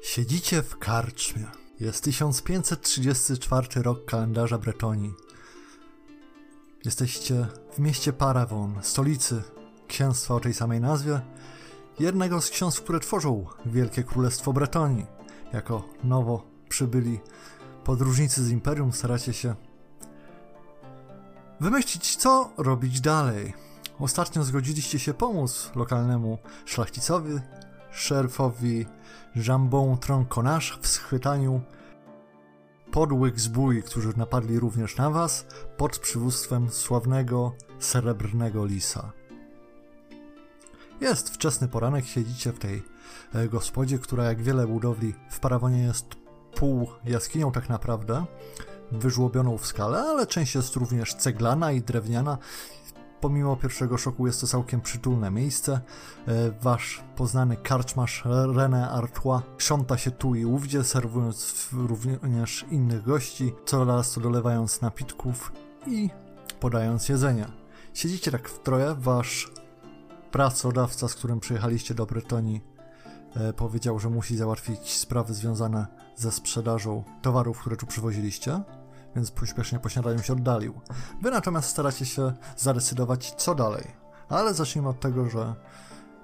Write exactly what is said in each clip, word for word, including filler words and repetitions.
Siedzicie w karczmie. Jest tysiąc pięćset trzydziesty czwarty rok kalendarza Bretonii. Jesteście w mieście Parravon, stolicy księstwa o tej samej nazwie, jednego z księstw, które tworzą Wielkie Królestwo Bretonii. Jako nowo przybyli podróżnicy z Imperium staracie się wymyślić, co robić dalej. Ostatnio zgodziliście się pomóc lokalnemu szlachcicowi, szerfowi Jambon Tronconnasse, w schwytaniu podłych zbój, którzy napadli również na was pod przywództwem sławnego Srebrnego Lisa. Jest wczesny poranek, siedzicie w tej gospodzie, która jak wiele budowli w Parravonie jest pół jaskinią tak naprawdę, wyżłobioną w skale, ale część jest również ceglana i drewniana. Pomimo pierwszego szoku jest to całkiem przytulne miejsce. Wasz poznany karczmarz René Artois krząta się tu i ówdzie, serwując również innych gości, coraz to dolewając napitków i podając jedzenie. Siedzicie tak w troje, wasz pracodawca, z którym przyjechaliście do Bretonii, powiedział, że musi załatwić sprawy związane ze sprzedażą towarów, które tu przywoziliście, więc pośpiesznie po śniadaniu się oddalił. Wy natomiast staracie się zadecydować, co dalej, ale zacznijmy od tego, że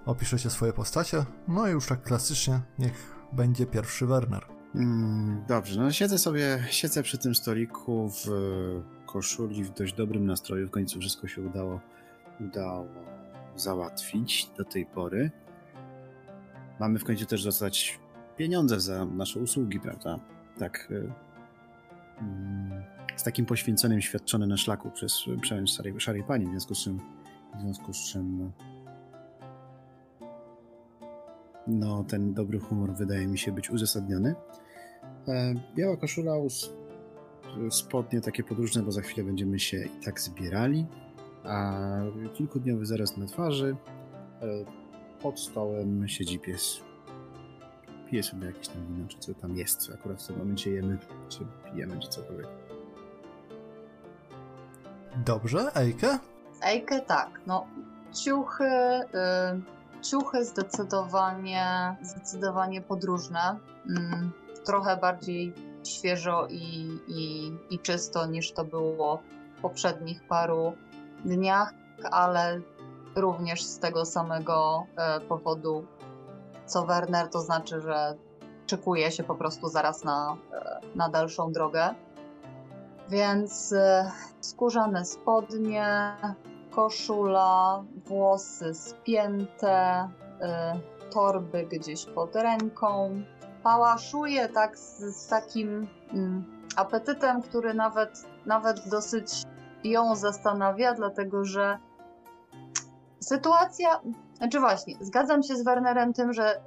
opiszecie swoje postacie, no i już tak klasycznie niech będzie pierwszy Werner. Mm, dobrze, no siedzę sobie, siedzę przy tym stoliku w koszuli, w dość dobrym nastroju, w końcu wszystko się udało, udało załatwić do tej pory. Mamy w końcu też dostać pieniądze za nasze usługi, prawda? Tak, z takim poświęconym świadczony na szlaku przez Przełęcz Szarej, Szarej Pani, w związku z czym, w związku z czym no, ten dobry humor wydaje mi się być uzasadniony. Biała koszula, spodnie takie podróżne, bo za chwilę będziemy się i tak zbierali, a kilkudniowy zaraz na twarzy. Pod stołem siedzi pies. Pije sobie jakieś tam wino, czy co tam jest, co akurat w tym momencie jemy, czy pijemy, czy cokolwiek. Dobrze, Ejkę? Ejkę tak, no ciuchy, y, ciuchy zdecydowanie, zdecydowanie podróżne, y, trochę bardziej świeżo i, i, i czysto niż to było w poprzednich paru dniach, ale również z tego samego y, powodu co Werner, to znaczy, że szykuje się po prostu zaraz na, na dalszą drogę. Więc y, skórzane spodnie, koszula, włosy spięte, y, torby gdzieś pod ręką. Pałaszuje tak z, z takim mm, apetytem, który nawet, nawet dosyć ją zastanawia, dlatego że sytuacja... Znaczy właśnie, zgadzam się z Wernerem tym, że,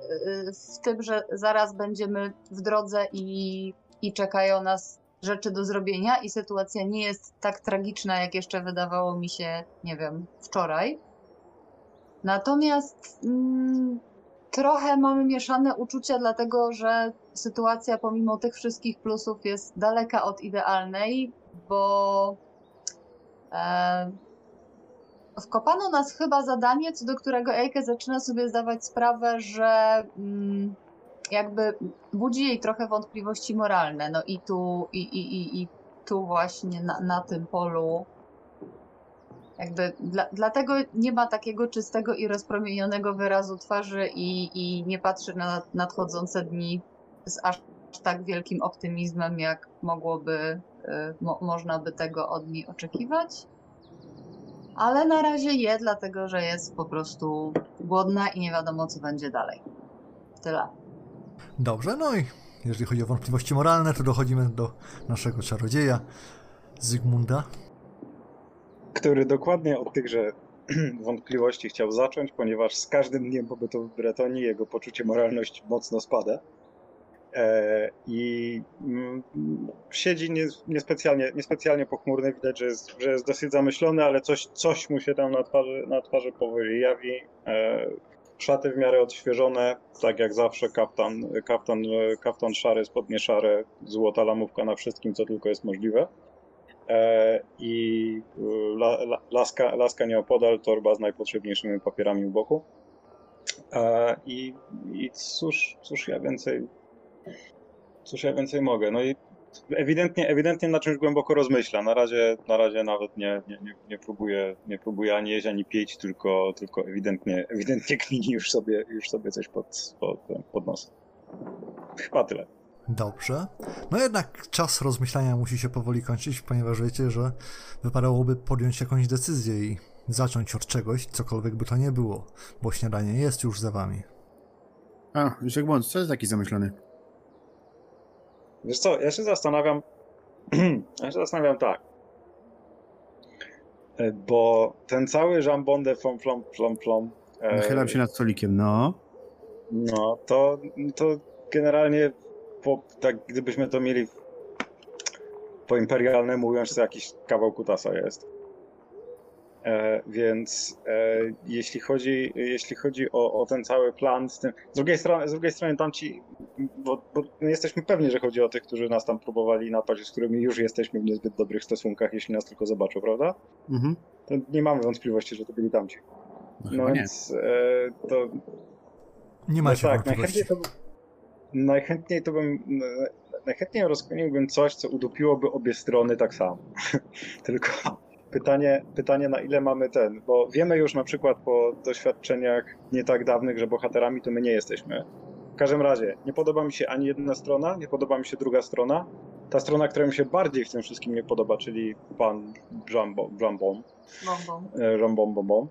w tym, że zaraz będziemy w drodze i, i czekają nas rzeczy do zrobienia i sytuacja nie jest tak tragiczna, jak jeszcze wydawało mi się, nie wiem, wczoraj. Natomiast mm, trochę mamy mieszane uczucia, dlatego że sytuacja pomimo tych wszystkich plusów jest daleka od idealnej, bo... E, Wkopano nas chyba zadanie, co do którego Ejke zaczyna sobie zdawać sprawę, że mm, jakby budzi jej trochę wątpliwości moralne. No i tu, i, i, i, i tu właśnie na, na tym polu jakby dla, dlatego nie ma takiego czystego i rozpromienionego wyrazu twarzy i, i nie patrzy na nadchodzące dni z aż tak wielkim optymizmem, jak mogłoby, y, mo, można by tego od niej oczekiwać. Ale na razie je, dlatego że jest po prostu głodna i nie wiadomo, co będzie dalej. Tyle. Dobrze, no i jeżeli chodzi o wątpliwości moralne, to dochodzimy do naszego czarodzieja, Zygmunda. Który dokładnie od tychże wątpliwości chciał zacząć, ponieważ z każdym dniem pobytu w Bretonii jego poczucie moralności mocno spada. I siedzi niespecjalnie, niespecjalnie pochmurny, widać, że jest, że jest dosyć zamyślony, ale coś, coś mu się tam na twarzy, na twarzy powoli jawi. Szaty w miarę odświeżone, tak jak zawsze, kaftan, kaftan, kaftan szary, spodnie szare, złota lamówka na wszystkim, co tylko jest możliwe. I la, la, laska, laska nieopodal, torba z najpotrzebniejszymi papierami u boku. I, i cóż, cóż ja więcej... Cóż ja więcej mogę? No i ewidentnie, ewidentnie na czymś głęboko rozmyśla. Na razie, na razie nawet nie, nie, nie, nie, próbuję, nie próbuję ani jeść, ani pić, tylko, tylko ewidentnie, ewidentnie klini już sobie, już sobie coś pod, pod, pod nosem. Chyba tyle. Dobrze. No jednak czas rozmyślania musi się powoli kończyć, ponieważ wiecie, że wypadałoby podjąć jakąś decyzję i zacząć od czegoś, cokolwiek by to nie było, bo śniadanie jest już za wami. A, Józek Bądź, co jest taki zamyślony? Wiesz co, ja się zastanawiam, ja się zastanawiam tak, bo ten cały Jambon de flom, flom, flom, flom. Nachylam się nad stolikiem, no. No, to, to generalnie, po, tak gdybyśmy to mieli po imperialnemu, mówiąc, to jakiś kawał kutasa jest. E, więc e, jeśli chodzi, jeśli chodzi o, o ten cały plan, z, tym, z, drugiej, strony, z drugiej strony tamci, bo, bo jesteśmy pewni, że chodzi o tych, którzy nas tam próbowali napaść, z którymi już jesteśmy w niezbyt dobrych stosunkach, jeśli nas tylko zobaczą, prawda? Mhm. To nie mamy wątpliwości, że to byli tamci. No, no więc e, to... Nie macie no tak, wątpliwości. Najchętniej to, najchętniej to bym... Najchętniej rozkminiłbym coś, co udupiłoby obie strony tak samo. Tylko... Pytanie, pytanie, na ile mamy ten, bo wiemy już na przykład po doświadczeniach nie tak dawnych, że bohaterami to my nie jesteśmy. W każdym razie, nie podoba mi się ani jedna strona, nie podoba mi się druga strona. Ta strona, która mi się bardziej w tym wszystkim nie podoba, czyli pan Jambon, Jambon, Jambon, Jambon,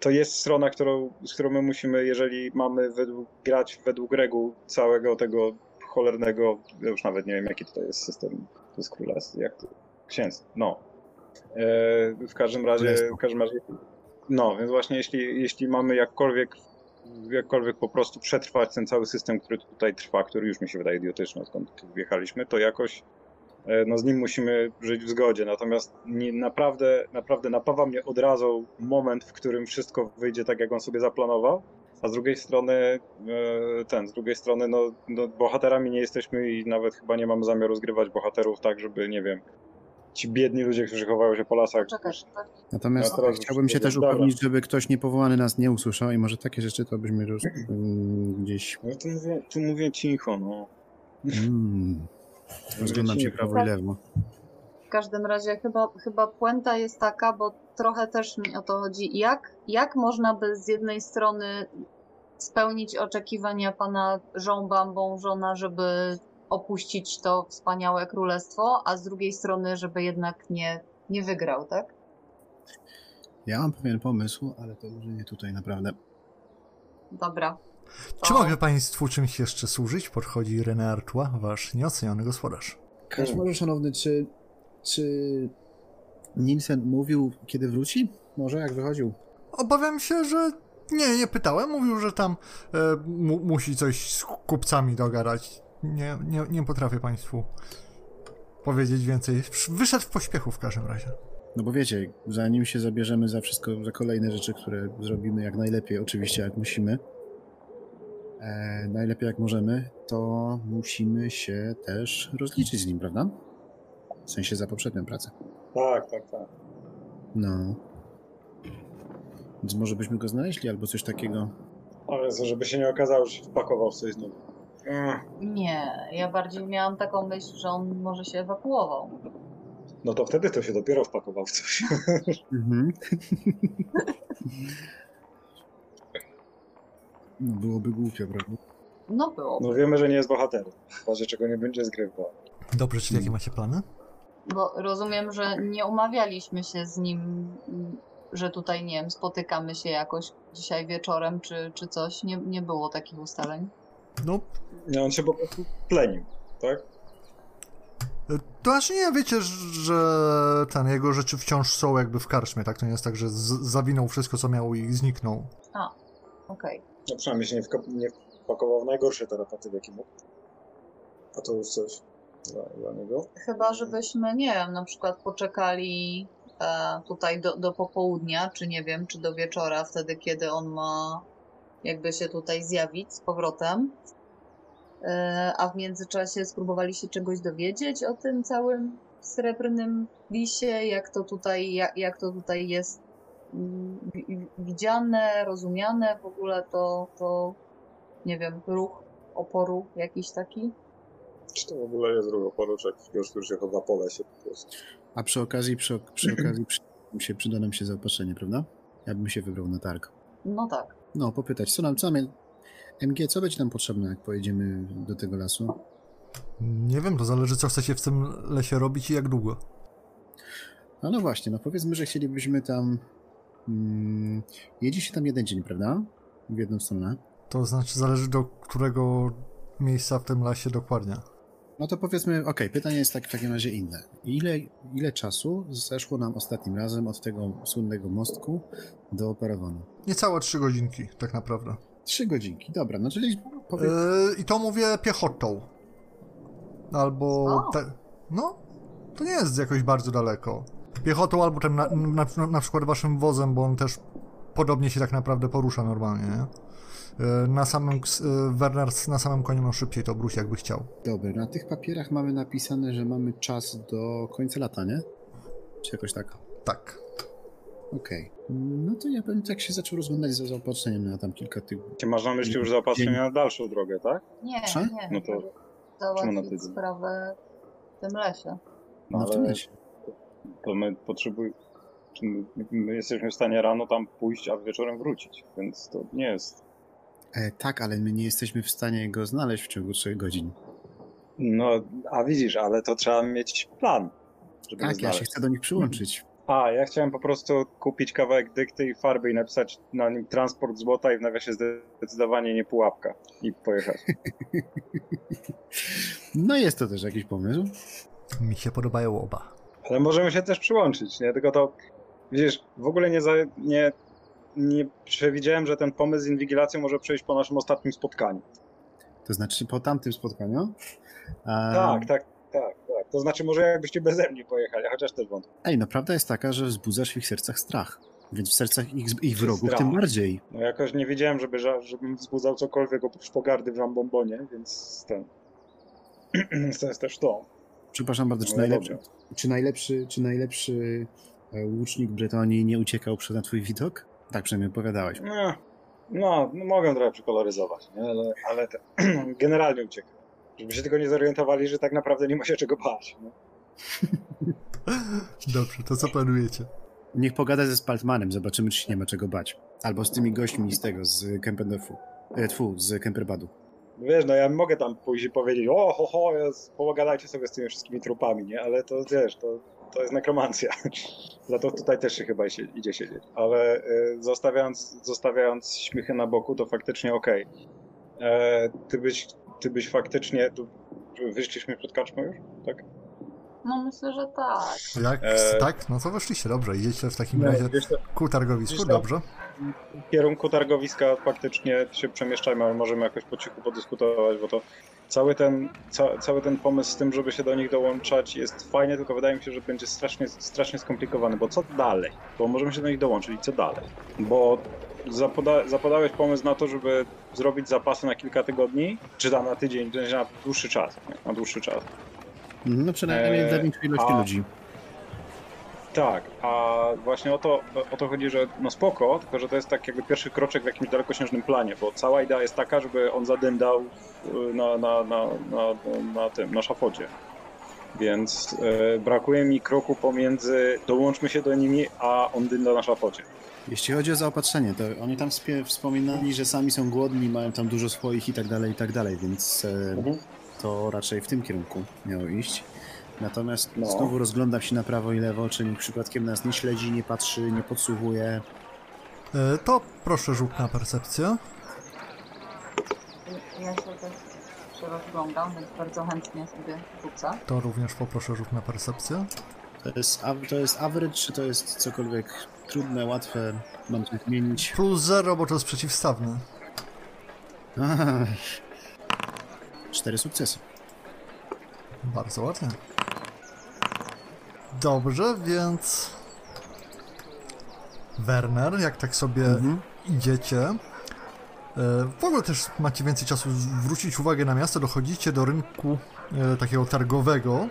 to jest strona, którą, z którą my musimy, jeżeli mamy według, grać według reguł całego tego cholernego, ja już nawet nie wiem jaki tutaj jest system, to jest królestwo, jak to... Księdz, no. Yy, w każdym razie, w każdym razie, no, więc właśnie jeśli, jeśli mamy jakkolwiek, jakkolwiek po prostu przetrwać ten cały system, który tutaj trwa, który już mi się wydaje idiotyczny, odkąd tu wjechaliśmy, to jakoś, yy, no z nim musimy żyć w zgodzie. Natomiast nie, naprawdę, naprawdę napawa mnie od razu moment, w którym wszystko wyjdzie tak, jak on sobie zaplanował, a z drugiej strony, yy, ten, z drugiej strony, no, no, bohaterami nie jesteśmy i nawet chyba nie mamy zamiaru zgrywać bohaterów tak, żeby, nie wiem, ci biedni ludzie, którzy chowają się po lasach. Czekasz, tak? Natomiast ja chciałbym się też upewnić, żeby ktoś niepowołany nas nie usłyszał i może takie rzeczy to byśmy już um, gdzieś... No to mówię, to mówię cicho, no. Mm. Rozglądam się prawo i lewo. W każdym razie chyba, chyba puenta jest taka, bo trochę też mi o to chodzi. Jak, jak można by z jednej strony spełnić oczekiwania pana Jean-Bambon-Żona, żeby... opuścić to wspaniałe królestwo, a z drugiej strony, żeby jednak nie, nie wygrał, tak? Ja mam pewien pomysł, ale to może nie tutaj naprawdę. Dobra. To... Czy mogę państwu czymś jeszcze służyć? Podchodzi René Artois, wasz nieoceniony gospodarz. Każ może, szanowny, czy, czy Nilsen mówił, kiedy wróci? Może jak wychodził? Obawiam się, że nie, nie pytałem. Mówił, że tam e, mu, musi coś z kupcami dogadać. Nie, nie, nie potrafię państwu powiedzieć więcej. Wyszedł w pośpiechu w każdym razie. No bo wiecie, zanim się zabierzemy za wszystko, za kolejne rzeczy, które zrobimy jak najlepiej, oczywiście jak musimy, e, najlepiej jak możemy, to musimy się też rozliczyć z nim, prawda? W sensie za poprzednią pracę. Tak, tak, tak. No. Więc może byśmy go znaleźli albo coś takiego. Ale żeby się nie okazało, że się wpakował w coś znowu. Nie, ja bardziej miałam taką myśl, że on może się ewakuował. No to wtedy to się dopiero wpakował w coś. Mhm. Byłoby głupio, prawda? No było. No wiemy, że nie jest bohaterem. W razie czego nie będzie zgrywał. Dobrze, czyli jakie macie plany? Bo rozumiem, że nie umawialiśmy się z nim, że tutaj, nie wiem, spotykamy się jakoś dzisiaj wieczorem czy, czy coś. Nie, nie było takich ustaleń. No. Nie, on się po prostu plenił, tak? To aż nie, wiecie, że ten, jego rzeczy wciąż są jakby w karczmie, tak? To nie jest tak, że z- zawinął wszystko, co miał i zniknął. A, okej. Okay. No przynajmniej się nie, wka- nie wpakował w najgorsze tarapaty, w jakie mógł. A to już coś dla, dla niego. Chyba, żebyśmy, nie wiem, na przykład poczekali e, tutaj do, do popołudnia, czy nie wiem, czy do wieczora, wtedy, kiedy on ma... jakby się tutaj zjawić z powrotem, a w międzyczasie spróbowali się czegoś dowiedzieć o tym całym srebrnym lisie, jak to tutaj, jak, jak to tutaj jest widziane, rozumiane, w ogóle to, to nie wiem, ruch oporu jakiś taki? Czy to w ogóle jest ruch oporu, czy już, już się chowa po lesie po prostu. A przy okazji, przy, przy okazji przy, się, przyda nam się zaopatrzenie, prawda? Ja bym się wybrał na targ. No tak. No, popytać, co nam, co nam, M G, co będzie nam potrzebne, jak pojedziemy do tego lasu? Nie wiem, to zależy, co chcecie w tym lesie robić i jak długo. No, no właśnie, no powiedzmy, że chcielibyśmy tam... Mm, jedzie się tam jeden dzień, prawda? W jedną stronę. To znaczy zależy do którego miejsca w tym lasie dokładnie. No to powiedzmy, okej, okay, pytanie jest tak, w takim razie inne. Ile, ile czasu zeszło nam ostatnim razem od tego słynnego mostku do Parravonu? Niecałe trzy godzinki, tak naprawdę. Trzy godzinki, dobra, no czyli... Powiedz... Yy, I to mówię piechotą. Albo... Oh. Te... No, to nie jest jakoś bardzo daleko. Piechotą albo tam na, na, na, na przykład waszym wozem, bo on też podobnie się tak naprawdę porusza normalnie, nie? Na samym, Werner na samym koniu ma szybciej to obróć, jakby chciał. Dobra, na tych papierach mamy napisane, że mamy czas do końca lata, nie? Czy jakoś tak? Tak. Okej. Okay. No to ja bym tak się zaczął rozglądać za zaopatrzeniem na tam kilka tygodni. Ty masz na myśli już zaopatrzenie dzień na dalszą drogę, tak? Nie, Prze? nie. No to załatwić sprawę w tym lesie. No, no w tym lesie. To my potrzebujemy... My jesteśmy w stanie rano tam pójść, a wieczorem wrócić, więc to nie jest... E, tak, ale my nie jesteśmy w stanie go znaleźć w ciągu trzech godzin. No, a widzisz, ale to trzeba mieć plan, żeby tak, ja się chcę do nich przyłączyć. A, ja chciałem po prostu kupić kawałek dykty i farby i napisać na nim transport złota i w nawiasie zdecydowanie nie pułapka i pojechać. No jest to też jakiś pomysł. Mi się podobają oba. Ale możemy się też przyłączyć, nie? Tylko to, widzisz, w ogóle nie... Za, nie Nie przewidziałem, że ten pomysł z inwigilacją może przejść po naszym ostatnim spotkaniu. To znaczy po tamtym spotkaniu? A... Tak, tak, tak, tak. To znaczy może jakbyście beze mnie pojechali, chociaż też wątpię. Ej, no prawda jest taka, że wzbudzasz w ich sercach strach. Więc w sercach ich, ich wrogów strach. Tym bardziej. No jakoś nie wiedziałem, żeby, żebym wzbudzał cokolwiek oprócz pogardy w Jambombonie, więc ten... to jest też to. Przepraszam bardzo, czy no najlepszy, czy najlepszy, czy najlepszy łucznik Bretonii nie uciekał przed twój widok? Tak przynajmniej opowiadałeś. No, no, no mogę trochę przykoloryzować, nie? ale, ale te, generalnie uciekam. Żeby się tylko nie zorientowali, że tak naprawdę nie ma się czego bać. Nie? Dobrze, to co planujecie? Niech pogada ze Spaltmanem, zobaczymy, czy się nie ma czego bać. Albo z tymi gośćmi z tego, z Kempendofu, e, tfu, z Kemperbadu. Wiesz, no ja mogę tam pójść i powiedzieć, o, ho, ho, pogadajcie sobie z tymi wszystkimi trupami, nie? Ale to, wiesz, to... To jest nekromancja. Dlatego tutaj też się chyba idzie siedzieć. Ale y, zostawiając, zostawiając śmiechy na boku, to faktycznie okej. Okay. Ty byś, ty byś faktycznie... Tu, wyszliśmy przed karczmą już? Tak? No myślę, że tak. Jak? E... Tak? No to wyszliście. Dobrze. Idziecie w takim no, razie to, ku targowisku. Dobrze. W kierunku targowiska faktycznie się przemieszczajmy, ale możemy jakoś po cichu podyskutować, bo to... Cały ten, ca, cały ten pomysł z tym, żeby się do nich dołączać jest fajnie, tylko wydaje mi się, że będzie strasznie, strasznie skomplikowany, bo co dalej? Bo możemy się do nich dołączyć i co dalej? Bo zapoda, zapodałeś pomysł na to, żeby zrobić zapasy na kilka tygodni, czy tam na tydzień, czy na dłuższy czas. Nie? Na dłuższy czas. No przynajmniej e, dla większej ilości ludzi. Tak, a właśnie o to, o to chodzi, że no spoko, tylko że to jest tak jakby pierwszy kroczek w jakimś dalekosiężnym planie, bo cała idea jest taka, żeby on zadyndał na, na, na, na, na tym, na szafocie. Więc e, brakuje mi kroku pomiędzy dołączmy się do nimi, a on dynda na szafocie. Jeśli chodzi o zaopatrzenie, to oni tam wspominali, że sami są głodni, mają tam dużo swoich i tak dalej, i tak dalej, więc e, mhm. to raczej w tym kierunku miało iść. Natomiast no. znowu rozglądam się na prawo i lewo, czy nikt przypadkiem nas nie śledzi, nie patrzy, nie podsłuchuje. E, to proszę rzut na percepcję. Ja się też rozglądam, więc bardzo chętnie sobie rzucę. To również poproszę rzut na percepcję. To jest, to jest average, czy to jest cokolwiek trudne, łatwe, mam to zmienić? Plus zero, bo to jest przeciwstawne. Cztery sukcesy. Bardzo ładnie. Dobrze, więc Werner, jak tak sobie mhm. idziecie, w ogóle też macie więcej czasu zwrócić uwagę na miasto, dochodzicie do rynku takiego targowego,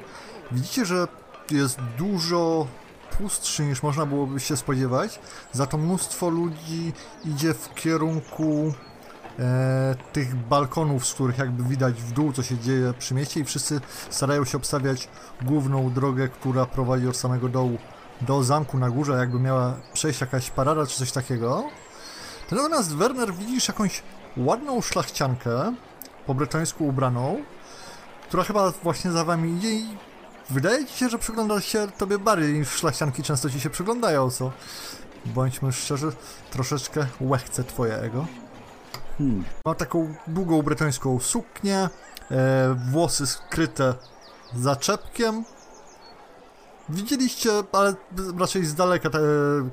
widzicie, że jest dużo pustszy niż można byłoby się spodziewać, za to mnóstwo ludzi idzie w kierunku e, tych balkonów, z których jakby widać w dół, co się dzieje przy mieście, i wszyscy starają się obstawiać główną drogę, która prowadzi od samego dołu do zamku na górze, jakby miała przejść jakaś parada czy coś takiego. Natomiast Werner, widzisz jakąś ładną szlachciankę po bretońsku ubraną, która chyba właśnie za wami idzie, i wydaje ci się, że przygląda się tobie bardziej niż szlachcianki często ci się przyglądają, co, bądźmy szczerzy, troszeczkę łechce twojego. Hmm. Ma taką długą bretońską suknię, e, włosy skryte zaczepkiem. Widzieliście, ale raczej z daleka te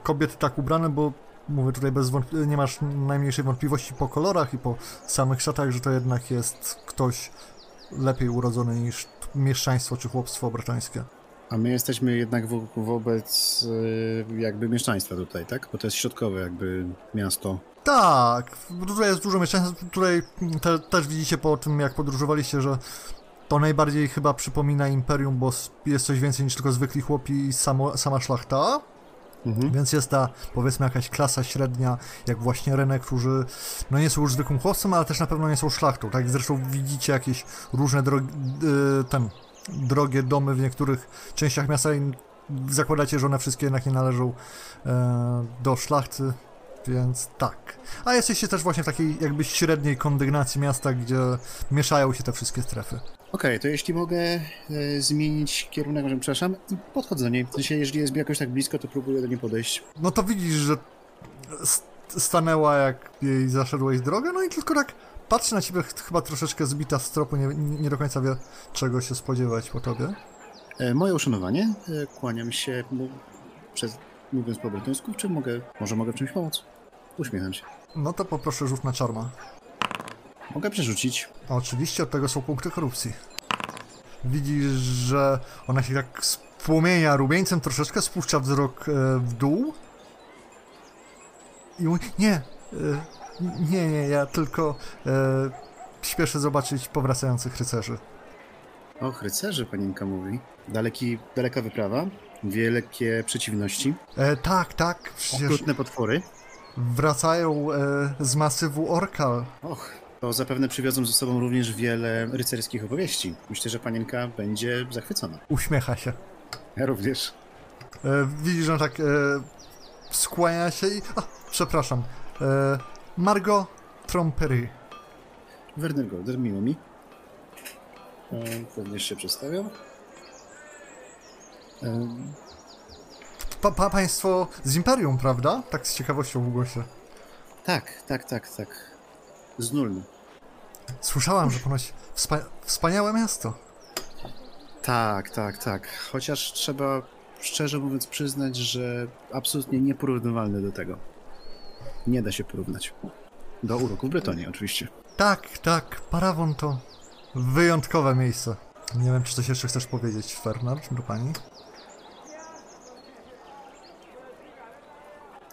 kobiety tak ubrane, bo mówię tutaj bez wątpliwości, nie masz najmniejszej wątpliwości po kolorach i po samych szatach, że to jednak jest ktoś lepiej urodzony niż mieszczaństwo czy chłopstwo bretońskie. A my jesteśmy jednak wo wobec jakby mieszczaństwa tutaj, tak? Bo to jest środkowe jakby miasto. Tak, tutaj jest dużo mieszczaństwa, tutaj te, też widzicie po tym, jak podróżowaliście, że to najbardziej chyba przypomina Imperium, bo jest coś więcej niż tylko zwykli chłopi i samo, sama szlachta. Mhm. Więc jest ta, powiedzmy, jakaś klasa średnia, jak właśnie René, którzy no nie są już zwykłym chłopcem, ale też na pewno nie są szlachtą, tak? Zresztą widzicie jakieś różne drogi, yy, ten, drogie domy w niektórych częściach miasta i zakładacie, że one wszystkie jednak nie należą yy, do szlachty, więc tak. A jesteście też właśnie w takiej jakby średniej kondygnacji miasta, gdzie mieszają się te wszystkie strefy. Okej, okay, to jeśli mogę y, zmienić kierunek, może, przepraszam, i podchodzę do niej. Dzisiaj, jeżeli jest jakoś tak blisko, to próbuję do niej podejść. No to widzisz, że st stanęła, jak jej zaszedłeś drogę, no i tylko tak patrzy na ciebie, chyba troszeczkę zbita z tropu, nie, nie do końca wie, czego się spodziewać po tobie. E, moje uszanowanie, e, kłaniam się, przez, mówiąc po bretońsku, czy mogę, może mogę w czymś pomóc? Uśmiecham się. No to poproszę rzut na czarma. Mogę przerzucić. A oczywiście, od tego są punkty korupcji. Widzisz, że ona się tak spłomienia rumieńcem, troszeczkę spuszcza wzrok e, w dół. I mówi, nie, e, nie, nie, ja tylko e, śpieszę zobaczyć powracających rycerzy. O, rycerzy, panienka mówi. Daleki, daleka wyprawa, wielkie przeciwności. E, tak, tak. Przecież okrutne potwory. Wracają e, z masywu Orkal. Och. To zapewne przywiozą ze sobą również wiele rycerskich opowieści. Myślę, że panienka będzie zachwycona. Uśmiecha się. Ja również. E, widzisz, że tak e, skłania się i... A, przepraszam. E, Margot Trompery. Werner Golder, miło mi. E, pewnie się przedstawiał. E... Pa, pa, państwo z Imperium, prawda? Tak z ciekawością w głosie. Tak, tak, tak, tak. Z Nulny. Słyszałam, że ponoć wspa wspaniałe miasto. Tak, tak, tak. Chociaż trzeba, szczerze mówiąc, przyznać, że absolutnie nieporównywalne do tego. Nie da się porównać. Do uroku w Bretonii, oczywiście. Tak, tak. Parrawon to wyjątkowe miejsce. Nie wiem, czy coś jeszcze chcesz powiedzieć, Fernand, do pani?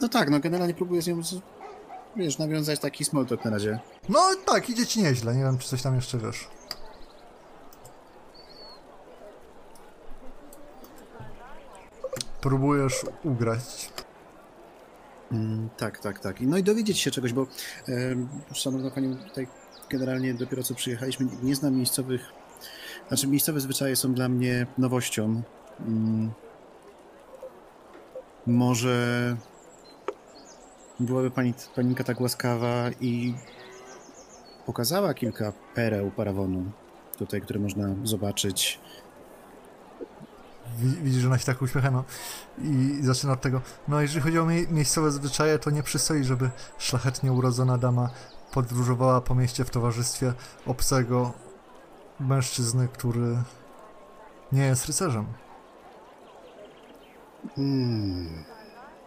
No tak, no generalnie próbuję z nią... Z... Wiesz, nawiązać taki small talk na razie. No tak, idzie ci nieźle, nie wiem, czy coś tam jeszcze wiesz. Próbujesz ugrać. Mm, tak, tak, tak. No i dowiedzieć się czegoś, bo e, szanowna pani, tutaj generalnie dopiero co przyjechaliśmy, nie znam miejscowych... Znaczy, miejscowe zwyczaje są dla mnie nowością. Mm, może... Byłaby pani, paninka tak łaskawa i pokazała kilka pereł Parrawonu tutaj, które można zobaczyć. Widzisz, że ona się tak uśmiecha, no. I zaczyna od tego. No, jeżeli chodzi o mie miejscowe zwyczaje, to nie przystoi, żeby szlachetnie urodzona dama podróżowała po mieście w towarzystwie obcego mężczyzny, który nie jest rycerzem. Hmm.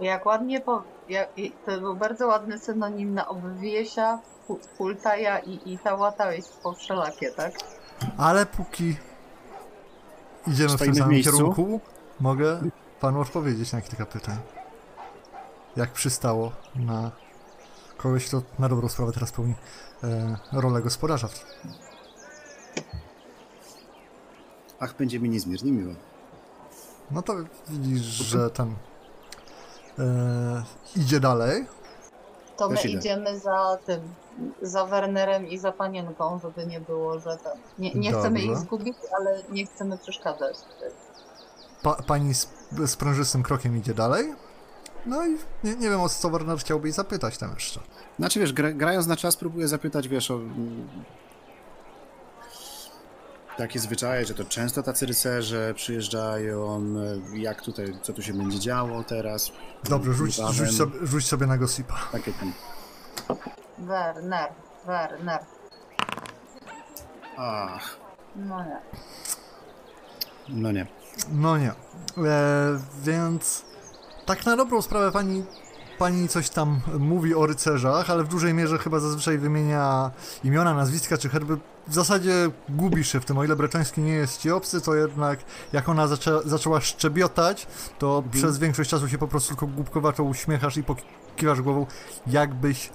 Jak ładnie powiem. Ja, to był bardzo ładny synonim na obwiesia, pu, pultaja i, i ta łata jest po wszelakie, tak? Ale póki idziemy w tym samym kierunku, mogę panu odpowiedzieć na kilka pytań. Jak przystało na kogoś, kto na dobrą sprawę teraz pełni e, rolę gospodarza. Ach, będzie mi niezmiernie miło. No to widzisz, że ten... E, idzie dalej. To my idziemy za tym, za Wernerem i za panienką, żeby nie było, że to... Nie, nie chcemy ich zgubić, ale nie chcemy przeszkadzać. Pa, pani z, z prężystym krokiem idzie dalej? No i nie, nie wiem, o co Werner chciałby jej zapytać tam jeszcze. Znaczy wiesz, gra, grając na czas próbuję zapytać, wiesz, o... Takie zwyczaje, że to często tacy rycerze przyjeżdżają, jak tutaj, co tu się będzie działo teraz. Dobrze, rzuć, rzuć, sobie, rzuć sobie na gossipa. Takie tam. Werner, Werner. Ach. No nie. No nie. No nie. E, więc tak na dobrą sprawę pani... Pani coś tam mówi o rycerzach, ale w dużej mierze chyba zazwyczaj wymienia imiona, nazwiska czy herby. W zasadzie gubi się w tym, o ile bretoński nie jest ci obcy, to jednak jak ona zaczę zaczęła szczebiotać, to mm. przez większość czasu się po prostu tylko głupkowato uśmiechasz i pokiwasz głową, jakbyś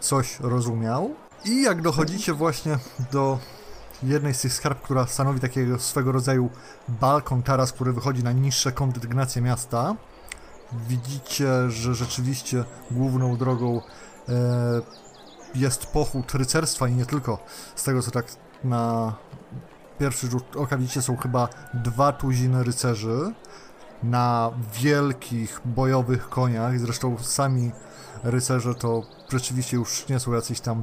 coś rozumiał. I jak dochodzicie właśnie do jednej z tych skarb, która stanowi takiego swego rodzaju balkon, taras, który wychodzi na niższe kondygnacje miasta, widzicie, że rzeczywiście główną drogą e, jest pochód rycerstwa i nie tylko. Z tego co tak na pierwszy rzut oka widzicie, są chyba dwa tuziny rycerzy na wielkich bojowych koniach. Zresztą sami rycerze to rzeczywiście już nie są jacyś tam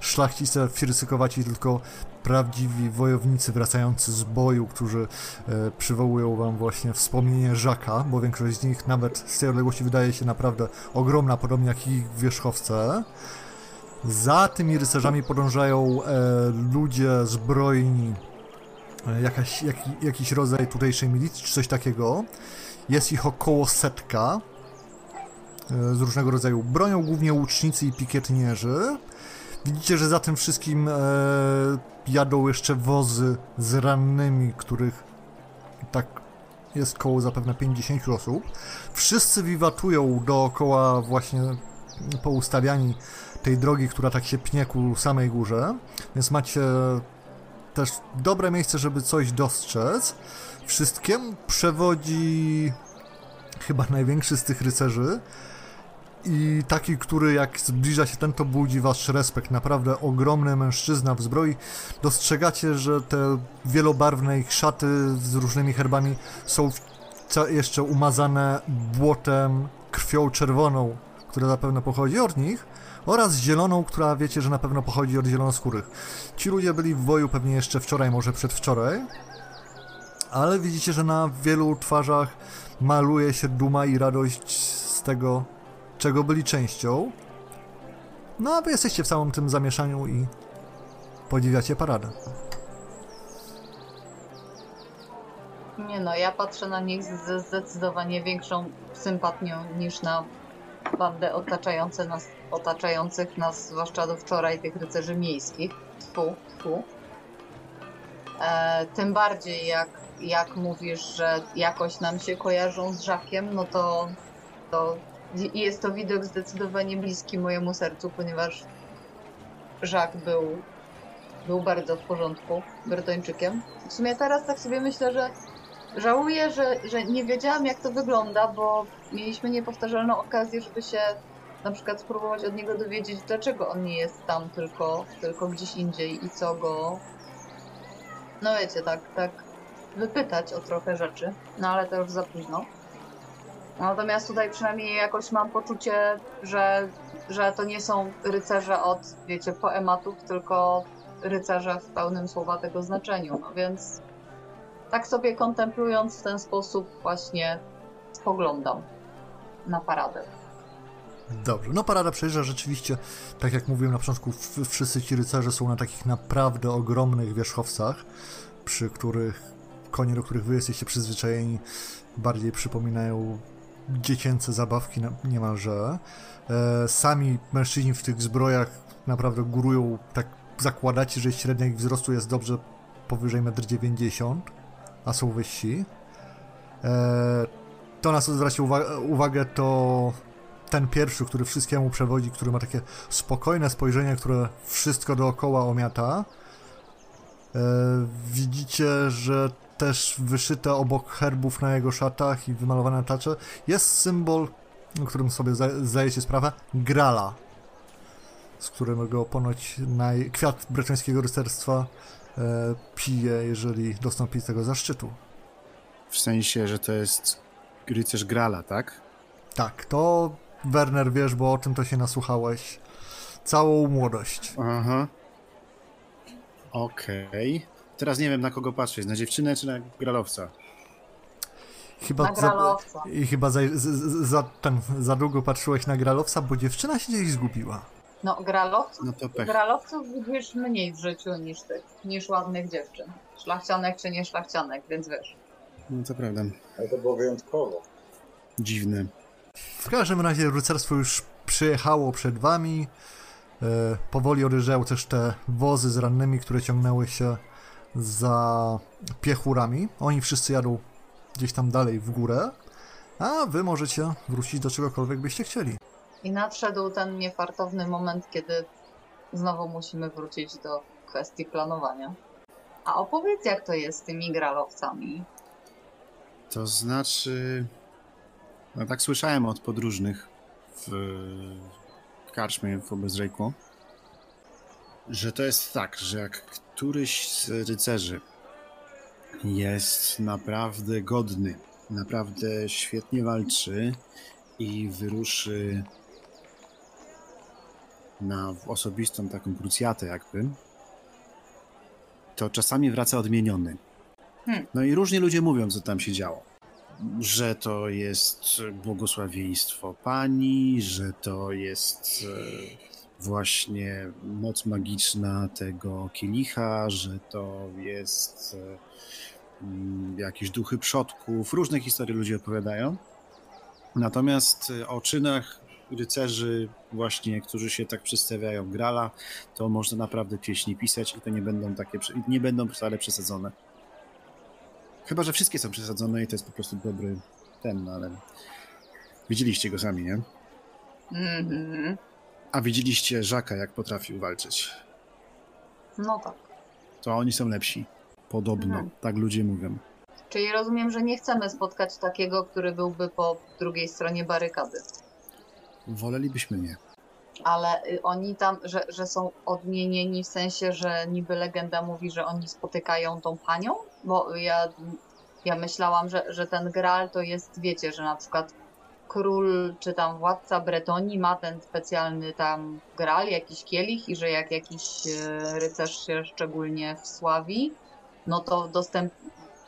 szlachcice, firsykowaci, tylko prawdziwi wojownicy wracający z boju, którzy e, przywołują wam właśnie wspomnienie Żaka, bo większość z nich nawet z tej odległości wydaje się naprawdę ogromna, podobnie jak ich wierzchowce. Za tymi rycerzami podążają e, ludzie zbrojni, e, jakaś, jak, jakiś rodzaj tutejszej milicji czy coś takiego. Jest ich około setka e, z różnego rodzaju bronią, głównie łucznicy i pikietnierzy. Widzicie, że za tym wszystkim e, jadą jeszcze wozy z rannymi, których tak jest koło zapewne pięćdziesięciu osób. Wszyscy wiwatują dookoła właśnie poustawiani tej drogi, która tak się pnie ku samej górze, więc macie też dobre miejsce, żeby coś dostrzec. Wszystkim przewodzi chyba największy z tych rycerzy. I taki, który jak zbliża się ten, to budzi wasz respekt. Naprawdę ogromny mężczyzna w zbroi. Dostrzegacie, że te wielobarwne ich szaty z różnymi herbami są jeszcze umazane błotem, krwią czerwoną, która zapewne pochodzi od nich, oraz zieloną, która wiecie, że na pewno pochodzi od zielonoskórych. Ci ludzie byli w boju pewnie jeszcze wczoraj, może przedwczoraj, ale widzicie, że na wielu twarzach maluje się duma i radość z tego, czego byli częścią. No a wy jesteście w całym tym zamieszaniu i podziwiacie paradę. Nie no, ja patrzę na nich ze zdecydowanie większą sympatią niż na bandę otaczające nas, otaczających nas, zwłaszcza do wczoraj, tych rycerzy miejskich. Tfu, tfu. E, tym bardziej jak, jak mówisz, że jakoś nam się kojarzą z Żakiem, no to... to I jest to widok zdecydowanie bliski mojemu sercu, ponieważ Żak był, był bardzo w porządku Bretończykiem. W sumie teraz tak sobie myślę, że żałuję, że, że nie wiedziałam, jak to wygląda, bo mieliśmy niepowtarzalną okazję, żeby się na przykład spróbować od niego dowiedzieć, dlaczego on nie jest tam, tylko, tylko gdzieś indziej i co go... No wiecie, tak, tak wypytać o trochę rzeczy, no ale to już za późno. Natomiast tutaj przynajmniej jakoś mam poczucie, że, że to nie są rycerze od, wiecie, poematów, tylko rycerze w pełnym słowa tego znaczeniu. No więc tak sobie kontemplując w ten sposób właśnie spoglądam na paradę. Dobrze, no parada przejeżdża rzeczywiście, tak jak mówiłem na początku, wszyscy ci rycerze są na takich naprawdę ogromnych wierzchowcach, przy których konie, do których wy jesteście przyzwyczajeni, bardziej przypominają dziecięce zabawki niemalże. E, sami mężczyźni w tych zbrojach naprawdę górują, tak zakładacie, że średnia ich wzrostu jest dobrze powyżej metr dziewięćdziesiąt, a są wyżsi. E, to nas zwraca uwa uwagę, to ten pierwszy, który wszystkiemu przewodzi, który ma takie spokojne spojrzenie, które wszystko dookoła omiata. E, widzicie, że też wyszyte obok herbów na jego szatach i wymalowane tacze jest symbol o którym sobie zdajecie sprawę, Graala, z którego ponoć naj... kwiat bretońskiego rycerstwa e, pije, jeżeli dostąpi tego zaszczytu. W sensie, że to jest rycerz Graala, tak? Tak, to Werner wiesz, bo o tym to się nasłuchałeś całą młodość. Aha. Okej. Okay. Teraz nie wiem, na kogo patrzeć, na dziewczynę czy na Graalowca? Chyba na Graalowca. Za, i chyba za, za, za, ten, za długo patrzyłeś na Graalowca, bo dziewczyna się gdzieś zgubiła. No, Graalowców, no Graalowców budujesz mniej w życiu niż tych, niż ładnych dziewczyn. Szlachcianek czy nie szlachcianek, więc wiesz. No, to prawda. Ale to było wyjątkowo. Dziwne. W każdym razie rycerstwo już przyjechało przed wami. E, powoli oryżały też te wozy z rannymi, które ciągnęły się za piechurami. Oni wszyscy jadą gdzieś tam dalej w górę, a wy możecie wrócić do czegokolwiek byście chcieli. I nadszedł ten niefartowny moment, kiedy znowu musimy wrócić do kwestii planowania. A opowiedz, jak to jest z tymi Graalowcami. To znaczy... No tak słyszałem od podróżnych w, w karczmie w Obezrejku, że to jest tak, że jak któryś z rycerzy jest naprawdę godny, naprawdę świetnie walczy i wyruszy na osobistą taką krucjatę jakby, to czasami wraca odmieniony. Hmm. No i różnie ludzie mówią, co tam się działo. Że to jest błogosławieństwo pani, że to jest właśnie moc magiczna tego kielicha, że to jest jakieś duchy przodków. Różne historie ludzie opowiadają. Natomiast o czynach rycerzy właśnie, którzy się tak przedstawiają Graala, to można naprawdę pieśni pisać i to nie będą takie, nie będą wcale przesadzone. Chyba że wszystkie są przesadzone i to jest po prostu dobry ten, ale widzieliście go sami, nie? Mhm. A widzieliście Żaka, jak potrafił walczyć. No tak. To oni są lepsi. Podobno. Mhm. Tak ludzie mówią. Czyli rozumiem, że nie chcemy spotkać takiego, który byłby po drugiej stronie barykady. Wolelibyśmy nie. Ale oni tam, że, że są odmienieni w sensie, że niby legenda mówi, że oni spotykają tą panią? Bo ja, ja myślałam, że, że ten Graal to jest, wiecie, że na przykład król czy tam władca Bretonii ma ten specjalny tam Graal, jakiś kielich i że jak jakiś rycerz się szczególnie wsławi, no to dostęp,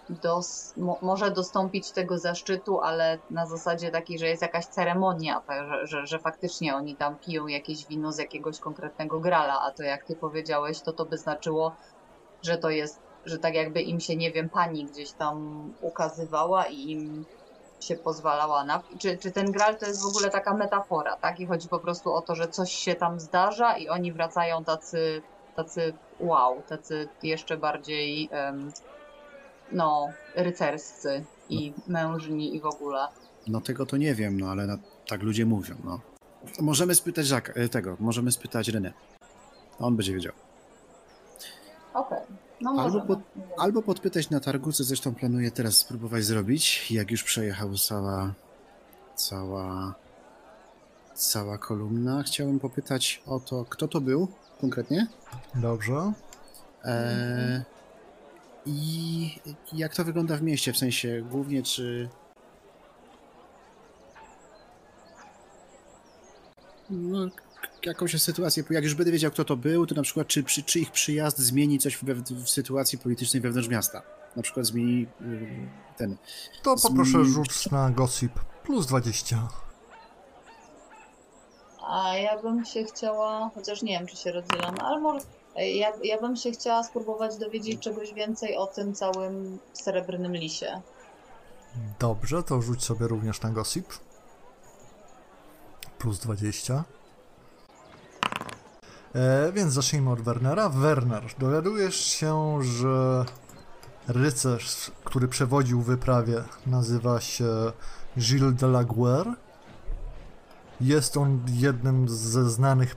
dos, mo, może dostąpić tego zaszczytu, ale na zasadzie takiej, że jest jakaś ceremonia, tak, że, że, że faktycznie oni tam piją jakieś wino z jakiegoś konkretnego Graala, a to jak ty powiedziałeś, to to by znaczyło, że to jest, że tak jakby im się, nie wiem, pani gdzieś tam ukazywała i im się pozwalała na... Czy, czy ten Graal to jest w ogóle taka metafora, tak? I chodzi po prostu o to, że coś się tam zdarza i oni wracają tacy, tacy wow, tacy jeszcze bardziej, um, no, rycerscy i no. Mężni i w ogóle. No tego to nie wiem, no ale na, tak ludzie mówią, no. Możemy spytać Jacques, tego, możemy spytać René. On będzie wiedział. Okej. Okay. No albo, pod, albo podpytać na targu, co zresztą planuję teraz spróbować zrobić, jak już przejechała cała, cała, cała kolumna. Chciałem popytać o to, kto to był konkretnie. Dobrze. E, I jak to wygląda w mieście, w sensie głównie czy... No, jakąś sytuację, jak już będę wiedział, kto to był, to na przykład czy, przy, czy ich przyjazd zmieni coś w, w sytuacji politycznej wewnątrz miasta. Na przykład zmieni yy, ten... To poproszę rzut na gossip. Plus dwadzieścia. A ja bym się chciała, chociaż nie wiem, czy się rozdzielam, ale może... Ja, ja bym się chciała spróbować dowiedzieć czegoś więcej o tym całym Srebrnym Lisie. Dobrze, to rzuć sobie również na gossip. Plus dwadzieścia. E, więc zacznijmy od Wernera. Werner, dowiadujesz się, że rycerz, który przewodził wyprawie, nazywa się Gilles de Laguerre. Jest on jednym ze znanych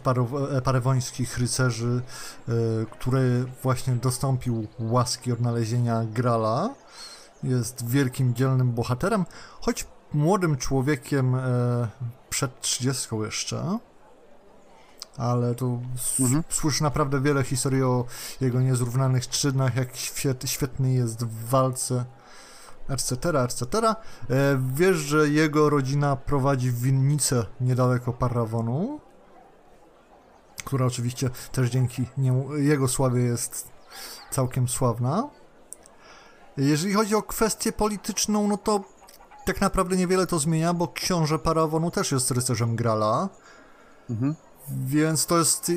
parawońskich rycerzy, e, który właśnie dostąpił łaski odnalezienia Graala. Jest wielkim, dzielnym bohaterem, choć młodym człowiekiem przed trzydziestką jeszcze, ale tu mhm. słyszę naprawdę wiele historii o jego niezrównanych czynach, jak świetny jest w walce, et cetera, et cetera. Wiesz, że jego rodzina prowadzi winnicę niedaleko Parravonu, która oczywiście też dzięki niemu, jego sławie jest całkiem sławna. Jeżeli chodzi o kwestię polityczną, no to tak naprawdę niewiele to zmienia, bo książę Parravonu też jest rycerzem Graala. Mhm. Więc to jest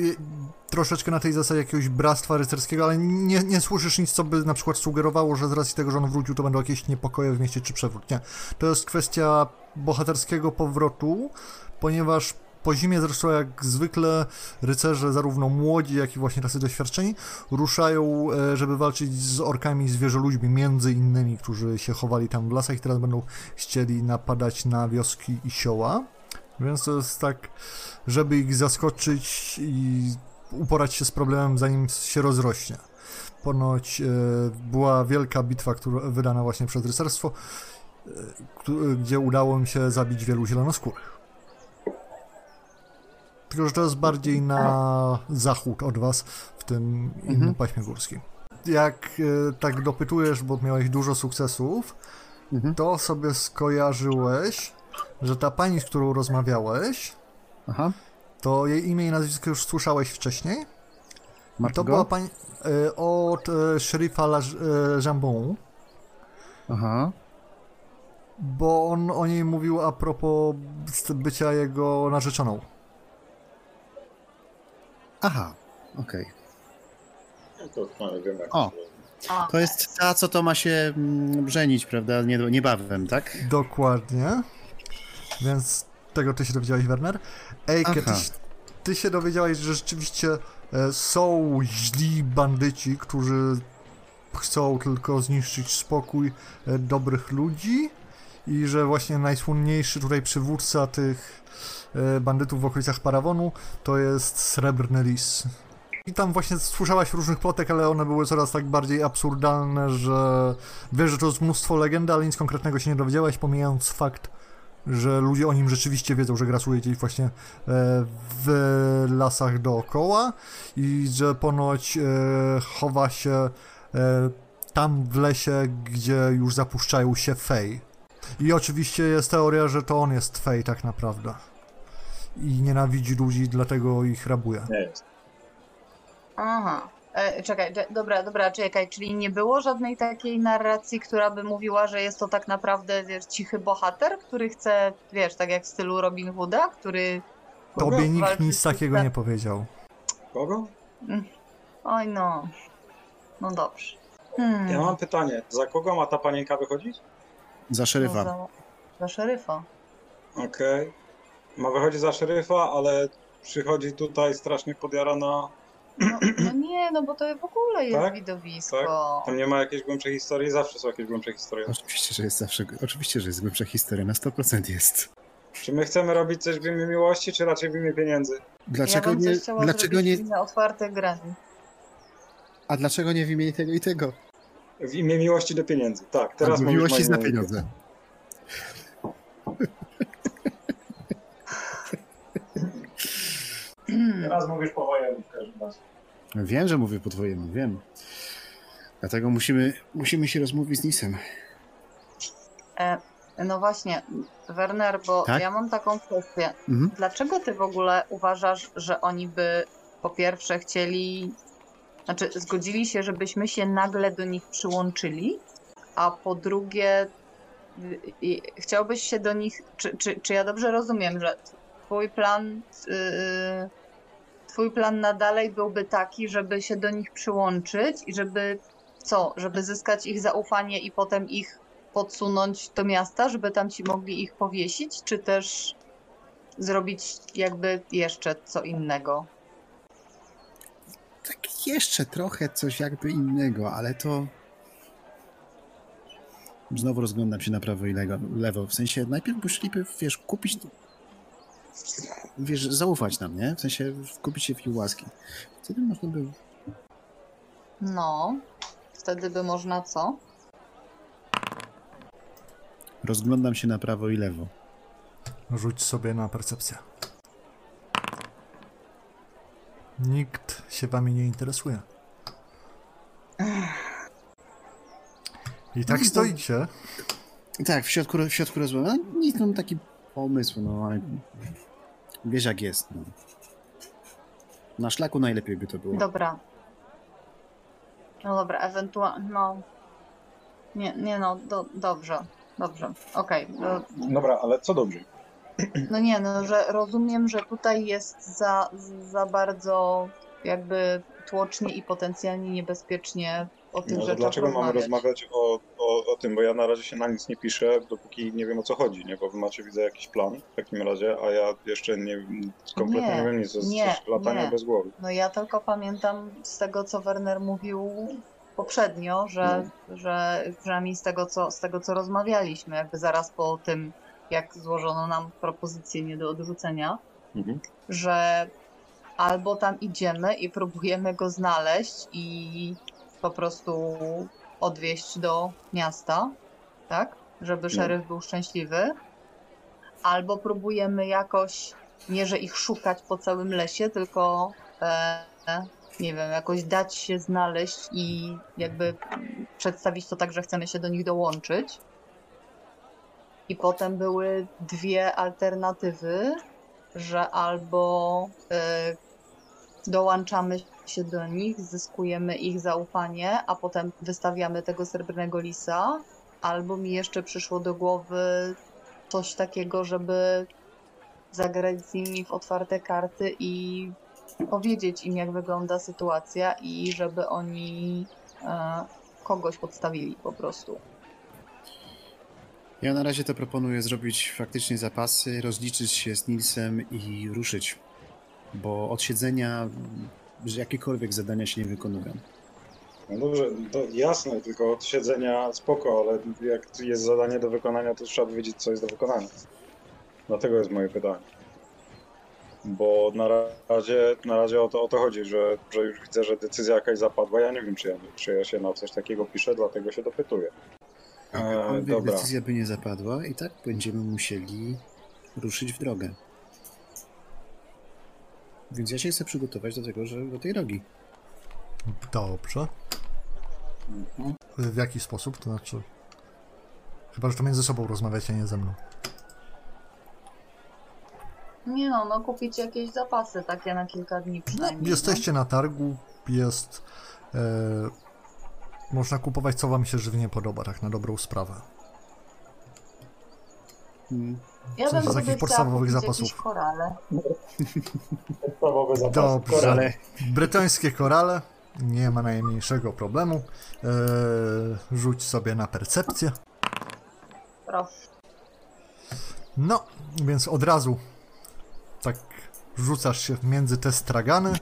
troszeczkę na tej zasadzie jakiegoś bractwa rycerskiego, ale nie, nie słyszysz nic, co by na przykład sugerowało, że z racji tego, że on wrócił, to będą jakieś niepokoje w mieście czy przewrót. Nie. To jest kwestia bohaterskiego powrotu, ponieważ po zimie zresztą jak zwykle rycerze, zarówno młodzi, jak i właśnie tacy doświadczeni, ruszają, żeby walczyć z orkami i zwierzoludźmi, między innymi, którzy się chowali tam w lasach i teraz będą chcieli napadać na wioski i sioła. Więc to jest tak, żeby ich zaskoczyć i uporać się z problemem, zanim się rozrośnie. Ponoć e, była wielka bitwa, która wydana właśnie przez rycerstwo, e, gdzie udało mi się zabić wielu zielonoskórych. Tylko że to jest bardziej na zachód od was, w tym innym mhm. paśmie górskim. Jak e, tak dopytujesz, bo miałeś dużo sukcesów, mhm. to sobie skojarzyłeś, że ta pani, z którą rozmawiałeś, aha. to jej imię i nazwisko już słyszałeś wcześniej. Margot? To była pani y, od y, szeryfa La, y, Jambon. Aha. Bo on o niej mówił a propos bycia jego narzeczoną. Aha, okej. Okay. O, to jest ta, co to ma się żenić, prawda, niebawem, tak? Dokładnie. Więc tego ty się dowiedziałeś, Werner. Ejke, ty, ty się dowiedziałeś, że rzeczywiście e, są źli bandyci, którzy chcą tylko zniszczyć spokój e, dobrych ludzi i że właśnie najsłynniejszy tutaj przywódca tych e, bandytów w okolicach Parravonu to jest Srebrny Lis. I tam właśnie słyszałaś różnych plotek, ale one były coraz tak bardziej absurdalne, że wiesz, że to jest mnóstwo legend, ale nic konkretnego się nie dowiedziałeś, pomijając fakt, że ludzie o nim rzeczywiście wiedzą, że grasuje gdzieś właśnie w lasach dookoła i że ponoć chowa się tam w lesie, gdzie już zapuszczają się fej. I oczywiście jest teoria, że to on jest fej tak naprawdę. I nienawidzi ludzi, dlatego ich rabuje. Aha. E, czekaj, dobra, dobra, czekaj, czyli nie było żadnej takiej narracji, która by mówiła, że jest to tak naprawdę, wiesz, cichy bohater, który chce, wiesz, tak jak w stylu Robin Hooda, który... Tobie nikt nic takiego ten... nie powiedział. Kogo? Oj no, no dobrze. Hmm. Ja mam pytanie, za kogo ma ta panienka wychodzić? Za szeryfa. No, za, za szeryfa. Okej, okay. Ma wychodzić za szeryfa, ale przychodzi tutaj strasznie podjarana... No, no nie, no bo to w ogóle jest tak? widowisko. Tak? Tam nie ma jakiejś głębszej historii, zawsze są jakieś głębsze historie. Oczywiście, że jest zawsze, oczywiście, że jest głębsza historia, na sto procent jest. Czy my chcemy robić coś w imię miłości, czy raczej w imię pieniędzy? Dlaczego ja bym nie? Coś chciała dlaczego nie? Na otwarte grani. A dlaczego nie w imię tego i tego? W imię miłości do pieniędzy, tak. Teraz mówię miłości za pieniądze. Teraz mówisz po wojemu w każdym razie. Wiem, że mówię po twojemu, wiem. Dlatego musimy, musimy się rozmówić z Nisem. E, no właśnie, Werner, bo tak? ja mam taką kwestię. Mhm. Dlaczego ty w ogóle uważasz, że oni by po pierwsze chcieli... Znaczy, zgodzili się, żebyśmy się nagle do nich przyłączyli, a po drugie i, chciałbyś się do nich... Czy, czy, czy ja dobrze rozumiem, że... Twój plan, yy, twój plan na dalej byłby taki, żeby się do nich przyłączyć i żeby co? Żeby zyskać ich zaufanie i potem ich podsunąć do miasta, żeby tam ci mogli ich powiesić, czy też zrobić jakby jeszcze co innego? Tak jeszcze trochę coś jakby innego, ale to... Znowu rozglądam się na prawo i lewo. W sensie najpierw musieliby, wiesz, kupić... Wiesz, zaufać nam, nie? W sensie kupić się w ich łaski. Wtedy można by... No, wtedy by można co? Rozglądam się na prawo i lewo. Rzuć sobie na percepcję. Nikt się wami nie interesuje. I tak no, stoicie. Tak, w środku, w środku rozmowy. No, nic, mam taki pomysł, no ale wiesz jak jest. No. Na szlaku najlepiej by to było. Dobra. No dobra, ewentualnie, no... Nie, nie no, do, dobrze, dobrze, okej. Okay. Dobra, ale co dobrze? No nie, no, że rozumiem, że tutaj jest za, za bardzo jakby tłocznie i potencjalnie niebezpiecznie o tych no, rzeczach dlaczego rozmawiać. Mamy rozmawiać o, o, o tym, bo ja na razie się na nic nie piszę, dopóki nie wiem o co chodzi, nie? Bo wy macie, widzę, jakiś plan w takim razie, a ja jeszcze nie, kompletnie nie, nie wiem nic, to jest latanie bez głowy. No ja tylko pamiętam z tego, co Werner mówił poprzednio, że, no. że przynajmniej z tego, co, z tego, co rozmawialiśmy, jakby zaraz po tym, jak złożono nam propozycję nie do odrzucenia, mhm. że albo tam idziemy i próbujemy go znaleźć i po prostu odwieźć do miasta, tak? Żeby szeryf był szczęśliwy. Albo próbujemy jakoś, nie że ich szukać po całym lesie, tylko e, nie wiem, jakoś dać się znaleźć i jakby przedstawić to tak, że chcemy się do nich dołączyć. I potem były dwie alternatywy, że albo e, dołączamy się do nich, zyskujemy ich zaufanie, a potem wystawiamy tego Srebrnego Lisa, albo mi jeszcze przyszło do głowy coś takiego, żeby zagrać z nimi w otwarte karty i powiedzieć im, jak wygląda sytuacja i żeby oni e, kogoś podstawili po prostu. Ja na razie to proponuję zrobić faktycznie zapasy, rozliczyć się z Nilsem i ruszyć, bo od siedzenia jakiekolwiek zadania się nie wykonują. No dobrze, to jasne, tylko od siedzenia spoko, ale jak jest zadanie do wykonania, to trzeba wiedzieć, co jest do wykonania. Dlatego jest moje pytanie. Bo na razie, na razie o to, o to chodzi, że, że już widzę, że decyzja jakaś zapadła. Ja nie wiem, czy ja, czy ja się na coś takiego piszę, dlatego się dopytuję. Jakakolwiek e, decyzja by nie zapadła i tak będziemy musieli ruszyć w drogę. Więc ja się chcę przygotować do tego, że do tej drogi. Dobrze. Mhm. W jaki sposób? To znaczy... Chyba, że to między sobą rozmawiacie, nie ze mną. Nie no, no kupić jakieś zapasy takie na kilka dni przynajmniej. No, jesteście na targu, jest... E, można kupować, co wam się żywnie podoba, tak na dobrą sprawę. Hmm. Ja bym sobie podstawowych zapasów. Korale. Podstawowe zapasy. Dobrze. Korale. Bretońskie korale. Nie ma najmniejszego problemu. Eee, rzuć sobie na percepcję. Proszę. No, więc od razu tak rzucasz się między te stragany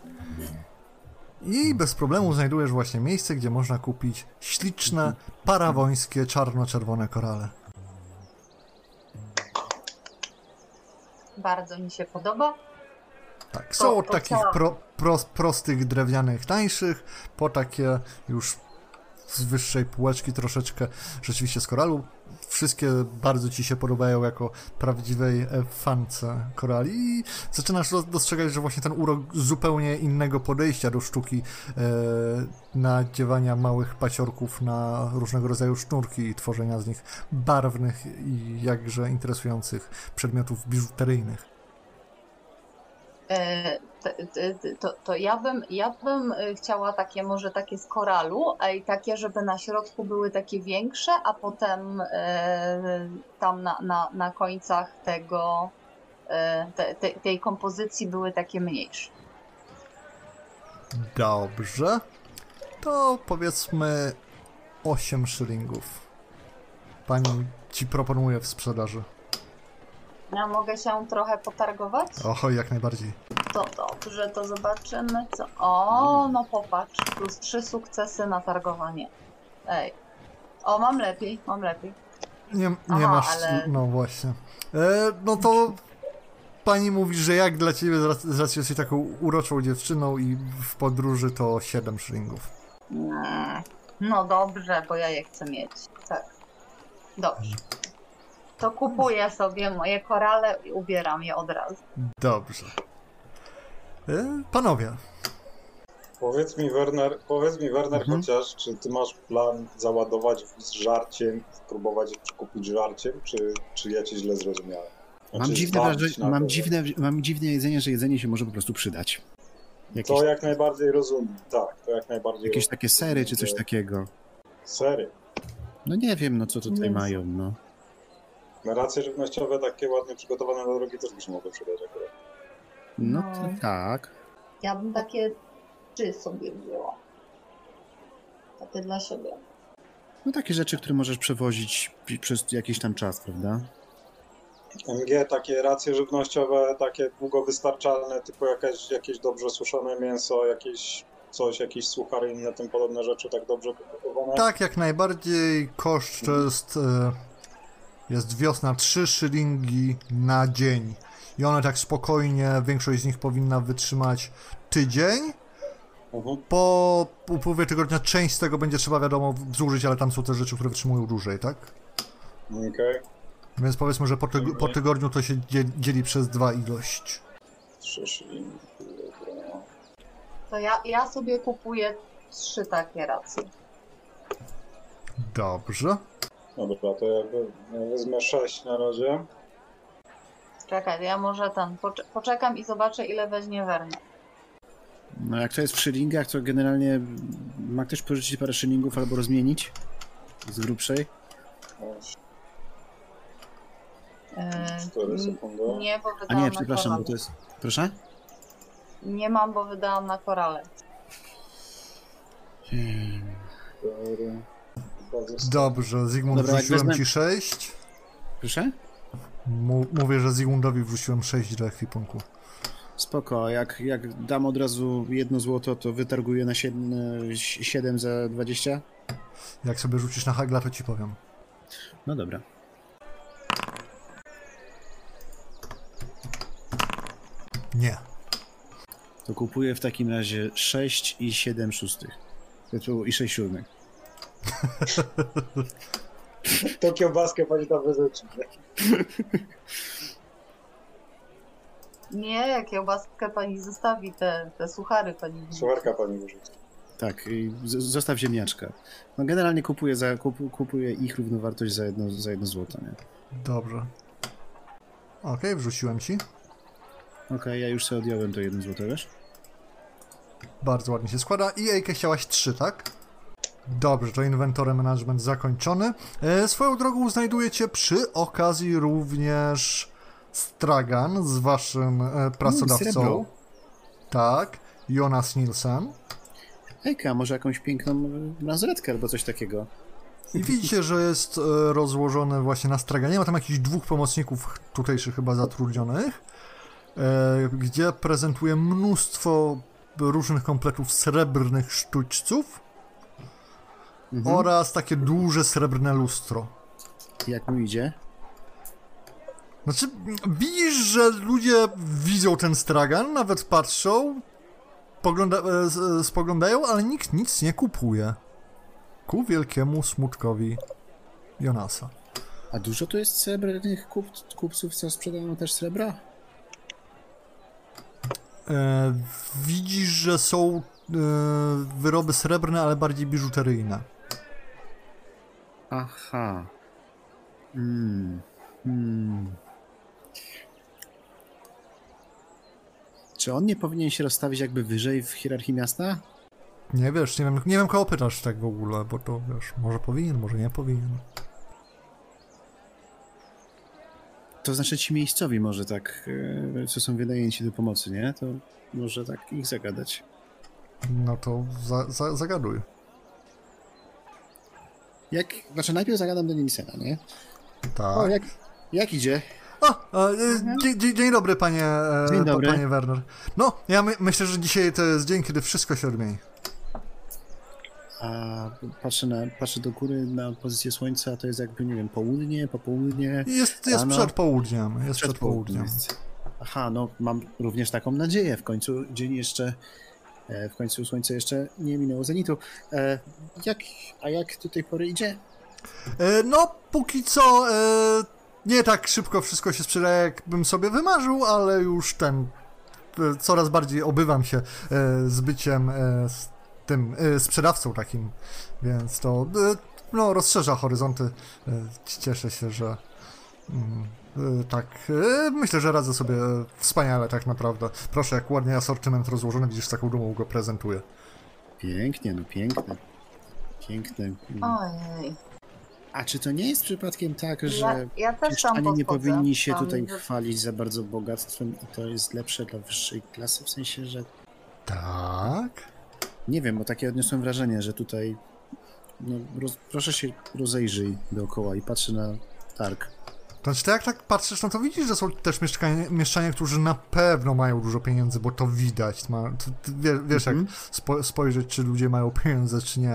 i bez problemu znajdujesz właśnie miejsce, gdzie można kupić śliczne, parawońskie, czarno-czerwone korale. Bardzo mi się podoba. Tak, są od takich pro, pro, prostych, drewnianych, tańszych, po takie już z wyższej półeczki troszeczkę rzeczywiście z koralu. Wszystkie bardzo ci się podobają jako prawdziwej fance korali i zaczynasz dostrzegać, że właśnie ten urok zupełnie innego podejścia do sztuki e, nadziewania małych paciorków na różnego rodzaju sznurki i tworzenia z nich barwnych i jakże interesujących przedmiotów biżuteryjnych. E, to, to, to ja bym, ja bym chciała takie, może takie z koralu, a i takie, żeby na środku były takie większe, a potem e, tam na, na, na końcach tego, e, te, te, tej kompozycji były takie mniejsze. Dobrze. To powiedzmy osiem szylingów. Pani ci proponuje w sprzedaży. Ja mogę się trochę potargować? Oho, jak najbardziej. To dobrze, to zobaczymy co... O, no popatrz, plus trzy sukcesy na targowanie. Ej. O, mam lepiej, mam lepiej. Nie, nie Aha, masz, ale... no właśnie. E, no to pani mówi, że jak dla ciebie, z racji, że jesteś taką uroczą dziewczyną i w podróży to siedem szylingów. No dobrze, bo ja je chcę mieć, tak. Dobrze. to kupuję sobie moje korale i ubieram je od razu. Dobrze. Panowie. Powiedz mi, Werner, powiedz mi, Werner mhm. chociaż, czy ty masz plan załadować z żarciem, spróbować kupić żarciem, czy, czy ja cię źle zrozumiałem? Mam dziwne, wrażenie, mam, dziwne, mam dziwne jedzenie, że jedzenie się może po prostu przydać. Jakieś... To jak najbardziej rozumiem, tak. To jak najbardziej Jakieś rozumiem. takie sery czy coś takiego. Sery? No nie wiem, no co tutaj Więc... mają, no. Racje żywnościowe takie ładnie przygotowane na drogi też by się mogły przydać akurat. No, no tak. Ja bym takie trzy sobie wzięła. Takie dla siebie. No takie rzeczy, które możesz przewozić przez jakiś tam czas, prawda? M G, takie racje żywnościowe, takie długowystarczalne, typu jakaś, jakieś dobrze suszone mięso, jakieś coś, jakieś suchary, inne tym podobne rzeczy, tak dobrze kupowane? Tak, jak najbardziej. Koszt jest, jest wiosna trzy szylingi na dzień i one tak spokojnie, większość z nich powinna wytrzymać tydzień. Uh-huh. Po upływie tygodnia część z tego będzie trzeba, wiadomo, zużyć, ale tam są te rzeczy, które wytrzymują dłużej, tak? Okej. Okay. Więc powiedzmy, że po, tyg po tygodniu to się dzieli, dzieli przez dwa ilość. To ja, ja sobie kupuję trzy takie racje. Dobrze. No dobra, to ja wezmę sześć na razie. Czekaj, ja może tam poc poczekam i zobaczę, ile weźmie Werner. No jak to jest w szylingach, to generalnie ma ktoś pożyczyć parę szylingów albo rozmienić z grubszej. Yy, nie, bo wydałam A nie, przepraszam, na bo to jest... Proszę? Nie mam, bo wydałam na korale. Hmm. Dobrze, Zygmunt, Dobra, wrzuciłem ci sześć. Proszę? Mówię, że Zygmuntowi wrzuciłem sześć do ekwipunku. Spoko, jak, jak dam od razu jedno złoto, to wytarguję na siedem za dwadzieścia? Jak sobie rzucisz na hagla, to ci powiem. No dobra. Nie. To kupuję w takim razie sześć i siedem szóstych. I sześć siódmych. To kiełbaskę pani tam wyrzuci. Nie, kiełbaskę pani zostawi, te, te suchary pani. Sucharka pani wyrzuci. Tak, i zostaw ziemniaczka. No generalnie kupuję, za, kup, kupuję ich równowartość za jedno, za jedno złoto, nie? Dobrze. Okej, okay, wrzuciłem ci. Okej, okay, ja już sobie odjąłem to jedno złote, wiesz? Bardzo ładnie się składa. I Ejkę chciałaś trzy, tak? Dobrze, to inwentory management zakończony. E, swoją drogą znajdujecie przy okazji również stragan z waszym e, pracodawcą. Mm, tak, Jonas Nilsen. Ejka, może jakąś piękną bransoletkę albo coś takiego. I widzicie, że jest e, rozłożone właśnie na straganie. Ma tam jakichś dwóch pomocników tutejszych chyba zatrudnionych, gdzie prezentuje mnóstwo różnych kompletów srebrnych sztućców mhm. oraz takie duże srebrne lustro. Jak mu idzie? Znaczy, widzisz, że ludzie widzą ten stragan, nawet patrzą, pogląda, spoglądają, ale nikt nic nie kupuje. Ku wielkiemu smutkowi Jonasa. A dużo tu jest srebrnych kup, kupców, co sprzedają też srebra? E, widzisz, że są e, wyroby srebrne, ale bardziej biżuteryjne. Aha. Mm. Mm. Czy on nie powinien się rozstawić jakby wyżej w hierarchii miasta? Nie wiesz, nie wiem, nie wiem kogo pytasz tak w ogóle, bo to wiesz, może powinien, może nie powinien. To znaczy ci miejscowi może tak, co są wynajęci do pomocy, nie? To może tak ich zagadać. No to za, za, zagaduj. Jak, znaczy najpierw zagadam do Nilsena, nie? Tak. O, jak, jak idzie? O, o, mhm. dzień, dzień dobry, panie, dzień dobry, panie Werner. No, ja my, myślę, że dzisiaj to jest dzień, kiedy wszystko się odmieni. A patrzę, na, patrzę do góry na pozycję słońca, to jest jakby, nie wiem, południe, popołudnie... Jest, jest przed południem, jest przed południem. Aha, no mam również taką nadzieję, w końcu dzień jeszcze, w końcu słońce jeszcze nie minęło zenitu. E, jak, a jak do tej pory idzie? E, no, póki co e, nie tak szybko wszystko się sprzedaje, jakbym sobie wymarzył, ale już ten... coraz bardziej obywam się z byciem z tym sprzedawcą takim, więc to no, rozszerza horyzonty. Cieszę się, że tak, myślę, że radzę sobie wspaniale tak naprawdę. Proszę, jak ładnie asortyment rozłożony, widzisz, taką dumą go prezentuję. Pięknie, no piękne. Piękne. Ojej. A czy to nie jest przypadkiem tak, że ja, ja nie powinni się tam tutaj chwalić za bardzo bogactwem i to jest lepsze dla wyższej klasy, w sensie, że... Tak? Nie wiem, bo takie odniosłem wrażenie, że tutaj... No, roz... Proszę się rozejrzyj dookoła i patrzę na targ. To znaczy, to jak tak patrzysz, no to widzisz, że są też mieszczanie, którzy na pewno mają dużo pieniędzy, bo to widać. Ma, to, to wie, wiesz, mm -hmm. jak spo, spojrzeć, czy ludzie mają pieniądze, czy nie.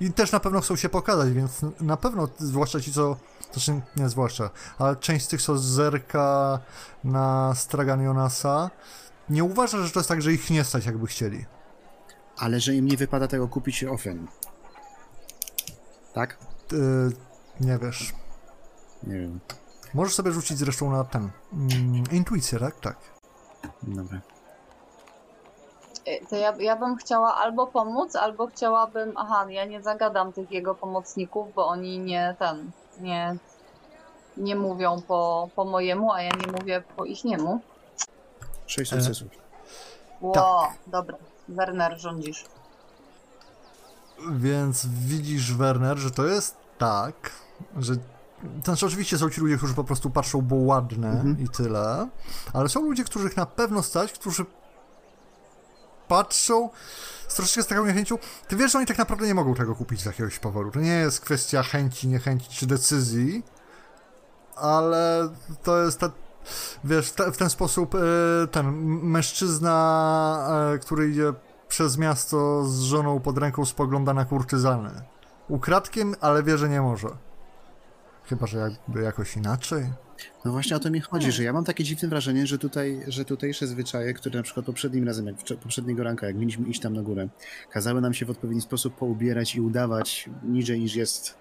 I też na pewno chcą się pokazać, więc na pewno, zwłaszcza ci, co... Znaczy, nie zwłaszcza, ale część z tych, co zerka na stragan Jonasa, nie uważa, że to jest tak, że ich nie stać, jakby chcieli. Ale że im nie wypada tego kupić often. Tak? Yy, nie wiesz. Nie wiem. Możesz sobie rzucić zresztą na ten... Mm, intuicję, tak? Tak. Dobra. To ja, ja bym chciała albo pomóc, albo chciałabym... Aha, ja nie zagadam tych jego pomocników, bo oni nie ten... Nie, nie mówią po, po mojemu, a ja nie mówię po ich niemu. Sześć sukcesów. Ło, tak. Dobra. Werner, rządzisz. Więc widzisz, Werner, że to jest tak, że... Znaczy, oczywiście są ci ludzie, którzy po prostu patrzą, bo ładne mhm. i tyle, ale są ludzie, których na pewno stać, którzy patrzą z troszeczkę z taką niechęcią. Ty wiesz, że oni tak naprawdę nie mogą tego kupić z jakiegoś powodu. To nie jest kwestia chęci, niechęci czy decyzji, ale to jest ta, wiesz, ta, w ten sposób ten mężczyzna, który idzie przez miasto z żoną pod ręką, spogląda na kurtyzany. Ukradkiem, ale wie, że nie może. Chyba, że jakby jakoś inaczej. No właśnie o to mi chodzi, że ja mam takie dziwne wrażenie, że tutaj, że tutejsze zwyczaje, które na przykład poprzednim razem, jak poprzedniego ranka, jak mieliśmy iść tam na górę, kazały nam się w odpowiedni sposób poubierać i udawać niżej niż jest.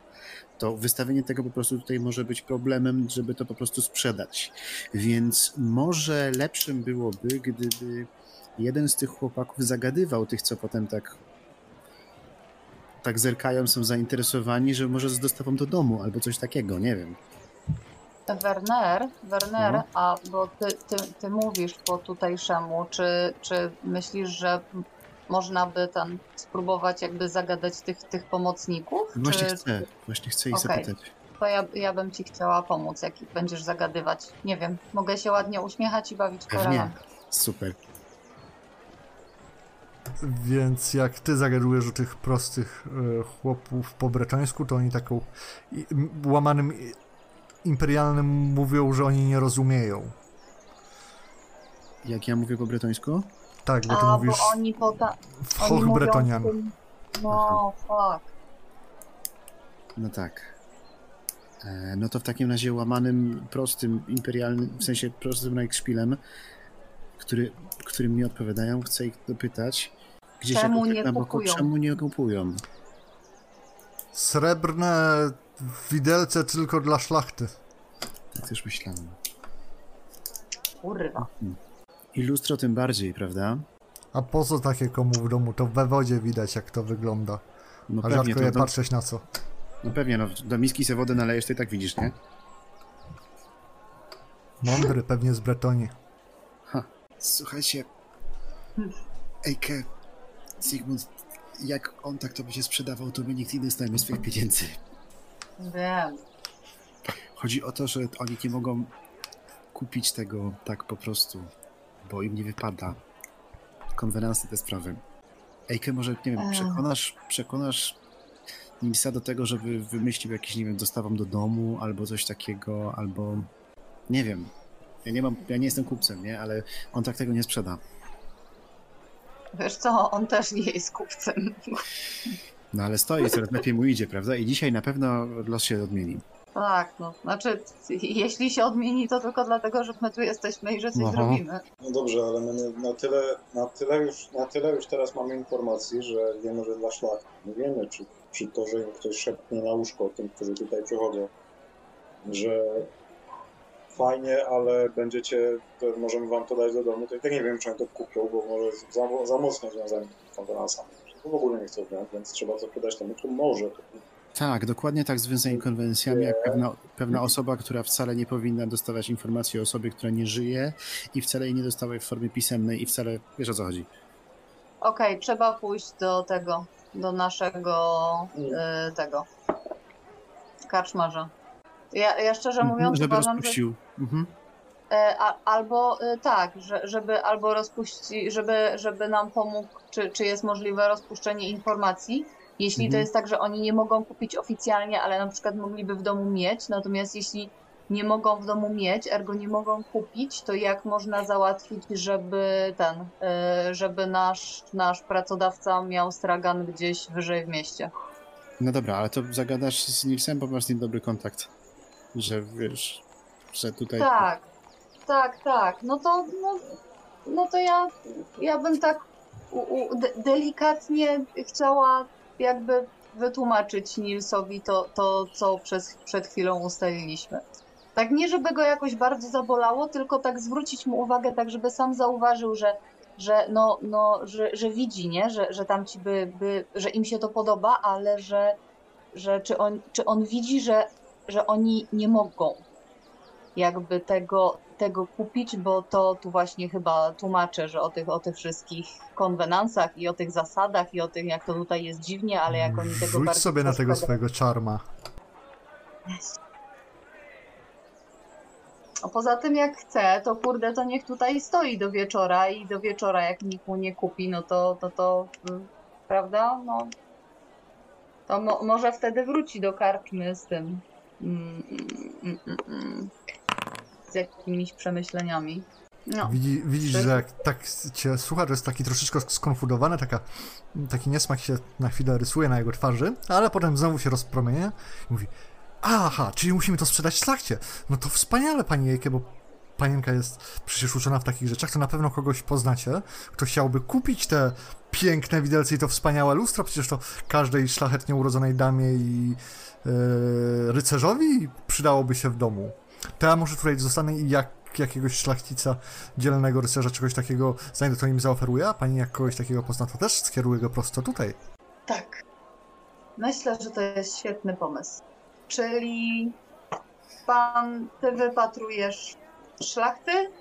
To wystawienie tego po prostu tutaj może być problemem, żeby to po prostu sprzedać. Więc może lepszym byłoby, gdyby jeden z tych chłopaków zagadywał tych, co potem tak... tak zerkają, są zainteresowani, że może z dostawą do domu, albo coś takiego, nie wiem. Werner, Werner, no. A bo ty, ty, ty mówisz po tutejszemu, czy, czy myślisz, że można by tam spróbować jakby zagadać tych, tych pomocników? Właśnie czy... chcę, właśnie chcę ich okay. zapytać. To ja, ja bym ci chciała pomóc, jak będziesz zagadywać. Nie wiem, mogę się ładnie uśmiechać i bawić koronę. Super. Więc jak ty zagadujesz o tych prostych chłopów po bretońsku, to oni taką łamanym imperialnym mówią, że oni nie rozumieją. Jak ja mówię po bretońsku? Tak, bo ty A, mówisz bo oni po ta... oni mówią bretonian. Tym... No, fuck. No tak. No to w takim razie łamanym, prostym, imperialnym, w sensie prostym najkszpilem, który, którym nie odpowiadają, chcę ich dopytać, gdzieś czemu nie na boku, czemu nie kupują? Srebrne widelce tylko dla szlachty. Tak też myślałem. Kurwa. I lustro tym bardziej, prawda? A po co takie komu w domu? To we wodzie widać, jak to wygląda. No a pewnie, rzadko je do... patrzeć na co. No pewnie, no do miski se wodę nalejesz, to i tak widzisz, nie? Mądry, pewnie z Bretonii. Słuchajcie, Ejke, Sigmund, jak on tak to będzie sprzedawał, to my nikt nie dostajemy swoich pieniędzy. Wiem. Chodzi o to, że oni nie mogą kupić tego tak po prostu, bo im nie wypada. Konwenanse te sprawy. Ejke, może, nie wiem, przekonasz, przekonasz Nilsa do tego, żeby wymyślił jakiś, nie wiem, dostawą do domu, albo coś takiego, albo, nie wiem. Ja nie mam, ja nie jestem kupcem, nie? Ale on tak tego nie sprzeda. Wiesz co, on też nie jest kupcem. No ale stoi, coraz lepiej mu idzie, prawda? I dzisiaj na pewno los się odmieni. Tak, no. Znaczy, jeśli się odmieni, to tylko dlatego, że my tu jesteśmy i że coś Aha. zrobimy. No dobrze, ale my na tyle, na tyle, już, na tyle już teraz mamy informacji, że wiemy, że dla szlachty. Nie wiemy, czy, czy to, że im ktoś szepnie na łóżko tym, którzy tutaj przychodzą, że fajnie, ale będziecie, możemy wam to dać do domu, to i tak nie wiem, czy oni to kupią, bo może jest za, za mocno związane z konwenansami. To w ogóle nie chcą wziąć, więc trzeba zapytać temu, kto może. Tak, dokładnie tak, związani konwencjami, jak pewna, pewna osoba, która wcale nie powinna dostawać informacji o osobie, która nie żyje i wcale jej nie dostawać w formie pisemnej i wcale, wiesz o co chodzi. Okej, okay, trzeba pójść do tego, do naszego, y, tego, karczmarza. Ja, ja szczerze mówiąc, żeby uważam, rozpuścił. Że... Mhm. A, albo tak, że, żeby albo rozpuści, żeby, żeby nam pomógł, czy, czy jest możliwe rozpuszczenie informacji. Jeśli mhm. to jest tak, że oni nie mogą kupić oficjalnie, ale na przykład mogliby w domu mieć, natomiast jeśli nie mogą w domu mieć, ergo nie mogą kupić, to jak można załatwić, żeby ten, żeby nasz, nasz pracodawca miał stragan gdzieś wyżej w mieście? No dobra, ale to zagadasz z Nilsem, bo masz z nim dobry kontakt, że wiesz, że tutaj... Tak, tak, tak, no to, no, no to ja, ja bym tak u, u, de, delikatnie chciała jakby wytłumaczyć Nilsowi to, to co przez, przed chwilą ustaliliśmy. Tak nie, żeby go jakoś bardzo zabolało, tylko tak zwrócić mu uwagę, tak żeby sam zauważył, że, że, no, no, że, że widzi, nie? Że, że tam ci by, by, że im się to podoba, ale że, że czy, on, czy on widzi, że, że oni nie mogą jakby tego, tego kupić, bo to tu właśnie chyba tłumaczę, że o tych, o tych wszystkich konwenansach i o tych zasadach i o tym, jak to tutaj jest dziwnie, ale jak oni tego bardzo... Rzuć sobie na tego swojego czarma. A poza tym jak chce, to kurde, to niech tutaj stoi do wieczora i do wieczora jak nikt mu nie kupi, no to, to, to prawda, no to mo może wtedy wróci do karczmy z tym, mm, mm, mm, mm, z jakimiś przemyśleniami. No. Widzi, widzisz, że jak tak cię słucha, że jest taki troszeczkę skonfudowany, taka, taki niesmak się na chwilę rysuje na jego twarzy, ale potem znowu się rozpromienia i mówi: aha, czyli musimy to sprzedać szlachcie. No to wspaniale, pani Jejkie, bo panienka jest przecież uczona w takich rzeczach, to na pewno kogoś poznacie, kto chciałby kupić te piękne widelce i to wspaniałe lustro, przecież to każdej szlachetnie urodzonej damie i yy, rycerzowi przydałoby się w domu. To ja może tutaj zostanę i jak jakiegoś szlachcica, dzielnego rycerza, czegoś takiego znajdę, to im zaoferuję, a pani jak kogoś takiego pozna, to też skieruję go prosto tutaj. Tak. Myślę, że to jest świetny pomysł. Czyli pan, ty wypatrujesz szlachty,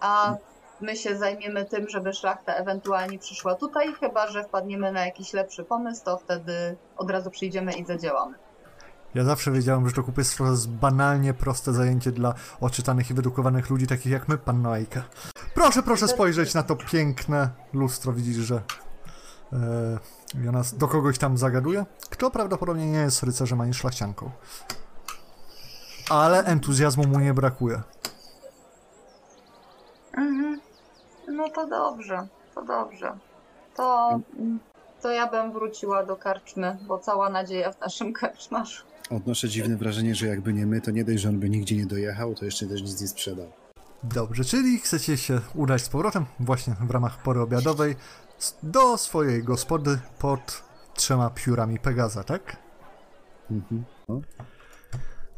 a my się zajmiemy tym, żeby szlachta ewentualnie przyszła tutaj, chyba że wpadniemy na jakiś lepszy pomysł, to wtedy od razu przyjdziemy i zadziałamy. Ja zawsze wiedziałem, że to kupiectwo to jest banalnie proste zajęcie dla oczytanych i wyedukowanych ludzi, takich jak my, panno Ejka. Proszę, proszę spojrzeć na to piękne lustro, widzisz, że... Yy... Jonas do kogoś tam zagaduje, kto prawdopodobnie nie jest rycerzem ani szlachcianką. Ale entuzjazmu mu nie brakuje. Mhm. No to dobrze, to dobrze. To, to ja bym wróciła do karczmy, bo cała nadzieja w naszym karczmarzu. Odnoszę dziwne wrażenie, że jakby nie my, to nie dość, że on by nigdzie nie dojechał, to jeszcze też nic nie sprzedał. Dobrze, czyli chcecie się udać z powrotem właśnie w ramach pory obiadowej do swojej gospody pod trzema piórami Pegaza, tak? Mhm. No.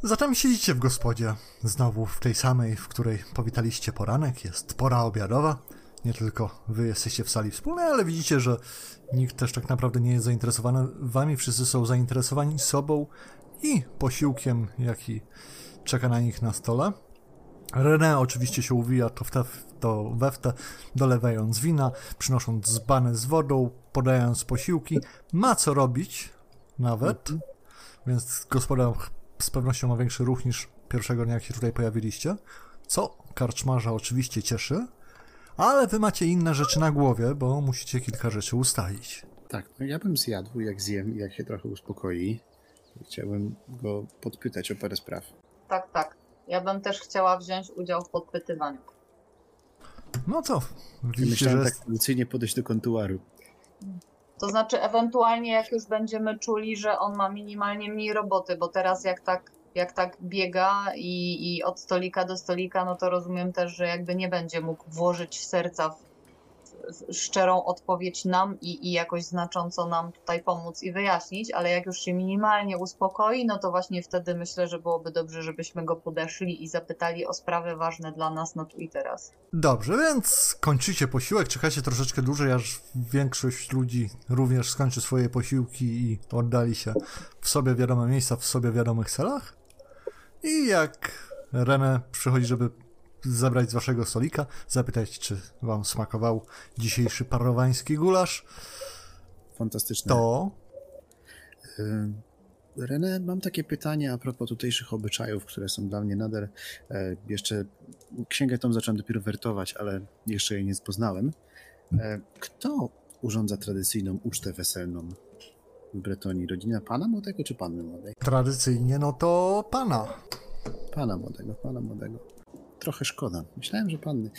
Zatem siedzicie w gospodzie, znowu w tej samej, w której powitaliście poranek, jest pora obiadowa. Nie tylko wy jesteście w sali wspólnej, ale widzicie, że nikt też tak naprawdę nie jest zainteresowany wami, wszyscy są zainteresowani sobą i posiłkiem, jaki czeka na nich na stole. René oczywiście się uwija to w te, to we w te, dolewając wina, przynosząc dzbany z wodą, podając posiłki. Ma co robić nawet, mm-hmm. więc gospoda z pewnością ma większy ruch niż pierwszego dnia, jak się tutaj pojawiliście, co karczmarza oczywiście cieszy, ale wy macie inne rzeczy na głowie, bo musicie kilka rzeczy ustalić. Tak, no ja bym zjadł, jak zjem, jak się trochę uspokoi. Chciałbym go podpytać o parę spraw. Tak, tak. Ja bym też chciała wziąć udział w podpytywaniu. No co? Widzicie, myślałem, że jest... tak tradycyjnie podejść do kontuaru. To znaczy ewentualnie jak już będziemy czuli, że on ma minimalnie mniej roboty, bo teraz jak tak, jak tak biega i, i od stolika do stolika, no to rozumiem też, że jakby nie będzie mógł włożyć serca w, w, szczerą odpowiedź nam i, i jakoś znacząco nam tutaj pomóc i wyjaśnić, ale jak już się minimalnie uspokoi, no to właśnie wtedy myślę, że byłoby dobrze, żebyśmy go podeszli i zapytali o sprawy ważne dla nas na tu i teraz. Dobrze, więc kończycie posiłek, czekacie troszeczkę dłużej, aż większość ludzi również skończy swoje posiłki i oddali się w sobie wiadome miejsca, w sobie wiadomych celach. I jak René przychodzi, żeby zabrać z waszego stolika, zapytać, czy wam smakował dzisiejszy parrowański gulasz. Fantastyczne. To? Y- René, mam takie pytanie a propos tutejszych obyczajów, które są dla mnie nadal... E, jeszcze księgę tą zacząłem dopiero wertować, ale jeszcze jej nie poznałem. E, kto urządza tradycyjną ucztę weselną w Bretonii? Rodzina pana młodego czy panny młodej? Tradycyjnie no to pana. Pana młodego, pana młodego. Trochę szkoda. Myślałem, że panny.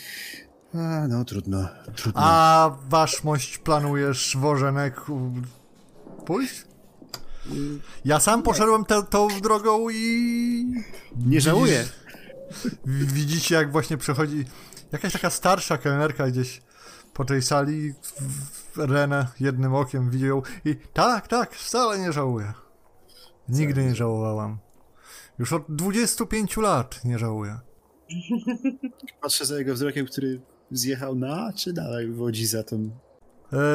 A, no trudno, trudno. A waszmość planujesz wożenek pójść? Ja sam poszedłem te, tą drogą i... Nie żałuję. Widzicie, widzicie, jak właśnie przechodzi jakaś taka starsza kelnerka gdzieś po tej sali. René jednym okiem widzi ją i tak, tak, wcale nie żałuję. Nigdy nie żałowałam. Już od dwudziestu pięciu lat nie żałuję. Patrzę za jego wzrokiem, który zjechał na, czy dalej wodzi za tą...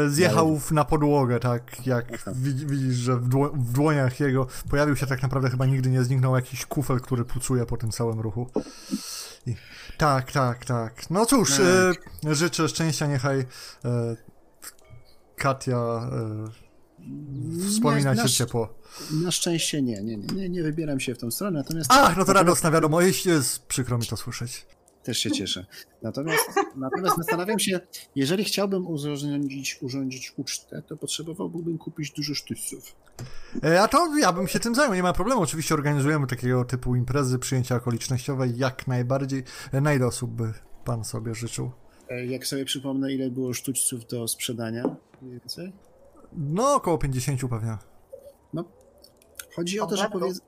Zjechał na podłogę, tak jak widzisz, że w, dło- w dłoniach jego pojawił się tak naprawdę chyba nigdy nie zniknął jakiś kufel, który pucuje po tym całym ruchu. I... Tak, tak, tak. No cóż, tak. E, życzę szczęścia, niechaj e, Katia e, wspomina cię ciepło. Na szczęście nie, nie, nie, nie wybieram się w tą stronę, natomiast... Ach, no to radosna wiadomość, jest, przykro mi to słyszeć. Też się cieszę. Natomiast, natomiast zastanawiam się, jeżeli chciałbym urządzić, urządzić ucztę, to potrzebowałbym kupić dużo sztućców. A to ja bym się tym zajął, nie ma problemu. Oczywiście organizujemy takiego typu imprezy, przyjęcia okolicznościowe, jak najbardziej. Na ile osób by pan sobie życzył? Jak sobie przypomnę, ile było sztućców do sprzedania? Mniej więcej? No, około pięćdziesięciu pewnie. No, chodzi o to, że powiedz...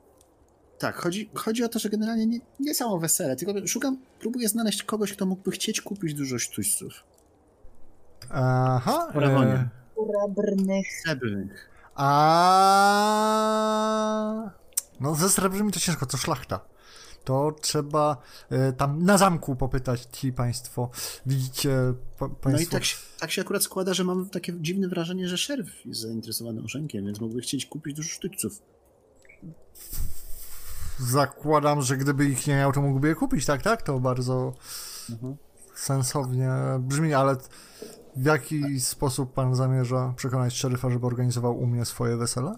Tak, chodzi, chodzi o to, że generalnie nie, nie samo wesele, tylko szukam, próbuję znaleźć kogoś, kto mógłby chcieć kupić dużo sztućców. Aha. Parravonie. Srebrnych. Srebrnych. A. No ze srebrnymi to ciężko, to szlachta. To trzeba y, tam na zamku popytać ci państwo. Widzicie pa, państwo... No i tak, tak się akurat składa, że mam takie dziwne wrażenie, że szeryf jest zainteresowany orzenkiem, więc mógłby chcieć kupić dużo sztućców. Zakładam, że gdyby ich nie miał, to mógłby je kupić, tak, tak? To bardzo mhm. sensownie brzmi, ale w jaki tak. sposób pan zamierza przekonać szeryfa, żeby organizował u mnie swoje wesele?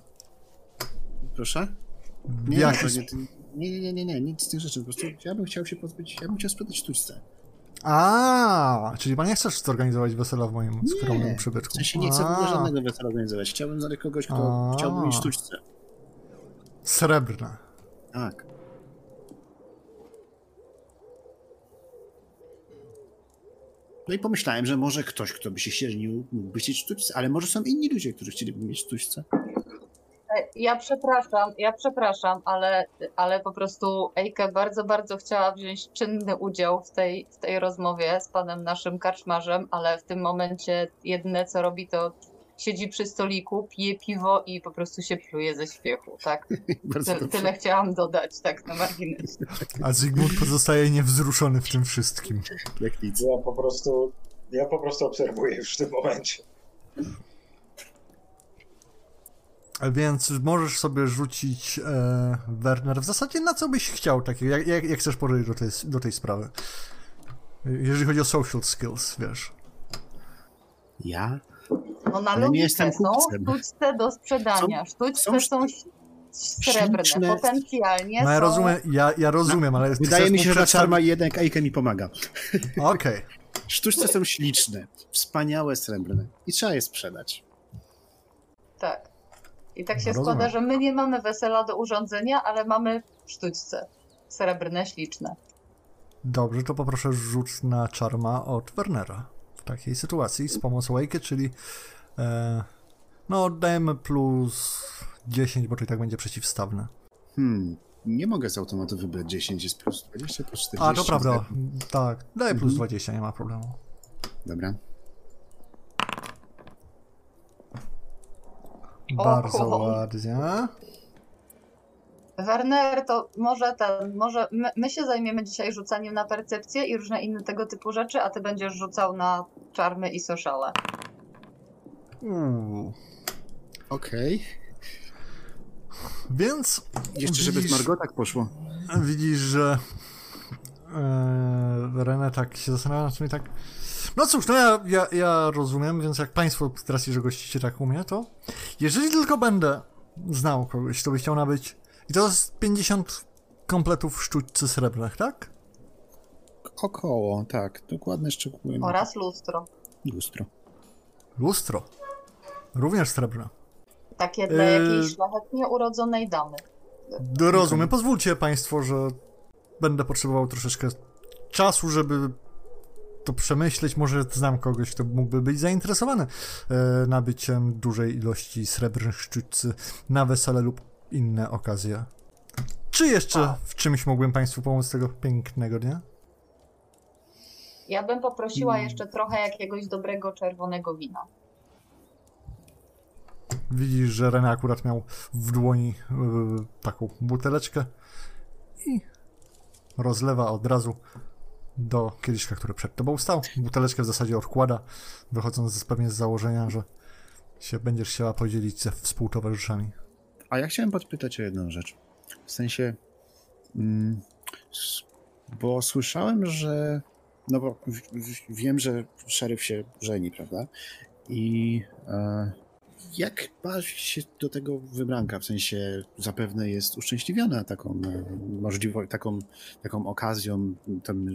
Proszę? W nie, jaki... nie, nie, nie, nie, nie, nic z tych rzeczy, po prostu ja bym chciał się pozbyć, ja bym chciał sprzedać sztućce. A, czyli pan nie chcesz zorganizować wesela w moim skromnym przybytku? W sensie nie chcę żadnego wesela organizować, chciałbym znaleźć kogoś, kto A. chciałby mieć sztućce. Srebrne. Tak. No i pomyślałem, że może ktoś, kto by się siernił, mógłby chcieć sztućce, ale może są inni ludzie, którzy chcieliby mieć sztućce. Ja przepraszam, ja przepraszam, ale, ale po prostu Ejka bardzo, bardzo chciała wziąć czynny udział w tej, w tej rozmowie z panem naszym karczmarzem, ale w tym momencie jedyne co robi to... Siedzi przy stoliku, pije piwo i po prostu się pluje ze śpiechu, tak? Tyle, tyle chciałam dodać, tak, na marginesie. A Zygmunt pozostaje niewzruszony w tym wszystkim. Jak nic. Ja po prostu, ja po prostu obserwuję już w tym momencie. A więc możesz sobie rzucić, e, Werner, w zasadzie na co byś chciał, takie, jak, jak, jak chcesz podejść do tej, do tej sprawy. Jeżeli chodzi o social skills, wiesz. Ja? No na logikę są sztućce do sprzedania, sztućce są srebrne, potencjalnie no ja są... Rozumiem, ja, ja rozumiem, no, ale... Wydaje mi się, że czar ma jednak Ejkę mi pomaga. Okej. Okay. Sztućce są śliczne, wspaniałe, srebrne i trzeba je sprzedać. Tak. I tak się no składa, rozumiem. Że my nie mamy wesela do urządzenia, ale mamy sztućce srebrne, śliczne. Dobrze, to poproszę rzut na czarma od Wernera. Takiej sytuacji z pomocą Ejki, czyli e, no dajemy plus dziesięć, bo to i tak będzie przeciwstawne. Hmm, nie mogę z automatu wybrać dziesięć, jest plus dwadzieścia, plus czterdzieści. A, to prawda, tak, daję plus dwadzieścia, nie ma problemu. Dobra. Bardzo ładnie. Werner, to może ten, może my, my się zajmiemy dzisiaj rzucaniem na percepcję i różne inne tego typu rzeczy, a ty będziesz rzucał na czarmy i soszale. Mm. Okej. Okay. Więc... Jeszcze widzisz, żeby z Margot tak poszło. Widzisz, że... Yy, René tak się zastanawia, czy mi tak... No cóż, no ja, ja, ja rozumiem, więc jak państwo teraz, że gościcie tak u mnie, to... Jeżeli tylko będę znał kogoś, kto by chciał nabyć... I to jest pięćdziesiąt kompletów sztućcy srebrnych, tak? Około, tak. Dokładne szczegóły. Oraz lustro. Lustro. Lustro. Również srebrne. Takie dla e... jakiejś szlachetnie urodzonej damy. Rozumiem. Pozwólcie państwo, że będę potrzebował troszeczkę czasu, żeby to przemyśleć. Może znam kogoś, kto mógłby być zainteresowany e, nabyciem dużej ilości srebrnych sztućcy na wesele lub inne okazje. Czy jeszcze A. w czymś mogłem państwu pomóc tego pięknego dnia? Ja bym poprosiła hmm. jeszcze trochę jakiegoś dobrego czerwonego wina. Widzisz, że René akurat miał w dłoni yy, taką buteleczkę i rozlewa od razu do kieliszka, który przed tobą stał. Buteleczkę w zasadzie odkłada, wychodząc pewnie z założenia, że się będziesz chciała podzielić ze współtowarzyszami. A ja chciałem podpytać o jedną rzecz. W sensie, bo słyszałem, że, no bo wiem, że szeryf się żeni, prawda? I e, jak ma się do tego wybranka? W sensie, zapewne jest uszczęśliwiona taką możliwość, taką, taką okazją, tam,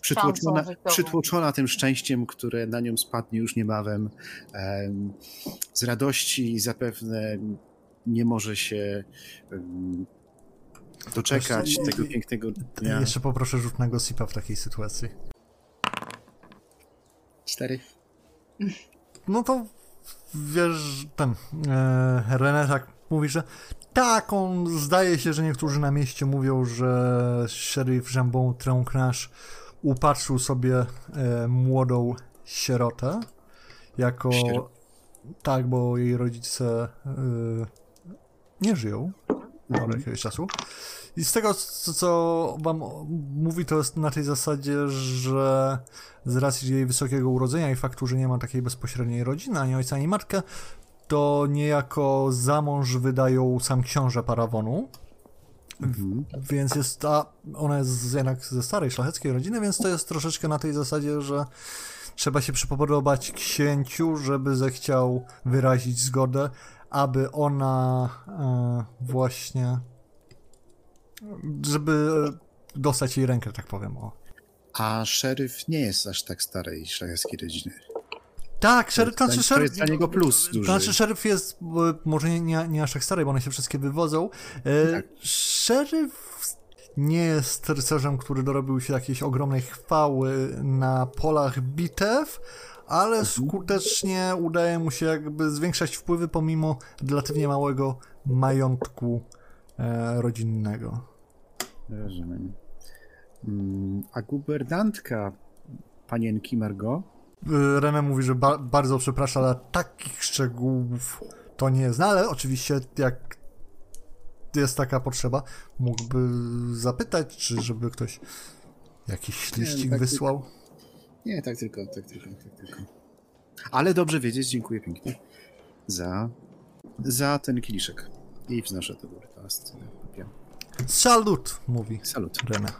przytłoczona, przytłoczona tym szczęściem, które na nią spadnie już niebawem. E, z radości zapewne nie może się um, doczekać Proszę, tego pięknego dnia. Jeszcze poproszę rzut na gossipa w takiej sytuacji. Cztery. No to wiesz, ten e, René tak mówi, że tak, on zdaje się, że niektórzy na mieście mówią, że szeryf Jambon Tronconnasse upatrzył sobie e, młodą sierotę jako... Sier- tak, bo jej rodzice... Y, nie żyją od jakiegoś czasu. I z tego, co, co wam mówi, to jest na tej zasadzie, że z racji jej wysokiego urodzenia i faktu, że nie ma takiej bezpośredniej rodziny, ani ojca, ani matkę, to niejako za mąż wydają sam książę Parrawonu. Mhm. Więc jest ta... Ona jest jednak ze starej, szlacheckiej rodziny, więc to jest troszeczkę na tej zasadzie, że trzeba się przypodobać księciu, żeby zechciał wyrazić zgodę, aby ona e, właśnie, żeby dostać jej rękę, tak powiem. O. A szeryf nie jest aż tak starej szlacheckiej rodziny. Tak, szeryf, to znaczy szeryf, to jest dla niego plus duży. To znaczy szeryf jest, może nie, nie, nie aż tak stary, bo one się wszystkie wywodzą. E, tak. Szeryf nie jest rycerzem, który dorobił się jakiejś ogromnej chwały na polach bitew, ale skutecznie udaje mu się jakby zwiększać wpływy pomimo relatywnie małego majątku e, rodzinnego. Rozumiem. A guberdantka panienki Margot? René mówi, że ba- bardzo przeprasza, ale takich szczegółów to nie zna, ale oczywiście jak jest taka potrzeba, mógłby zapytać, czy żeby ktoś jakiś śliścik nie, tak wysłał. Nie, tak tylko, tak tylko, tak tylko. Ale dobrze wiedzieć, dziękuję pięknie za, za ten kieliszek. I wznoszę do góry toast. Salut, mówi. Salut. René.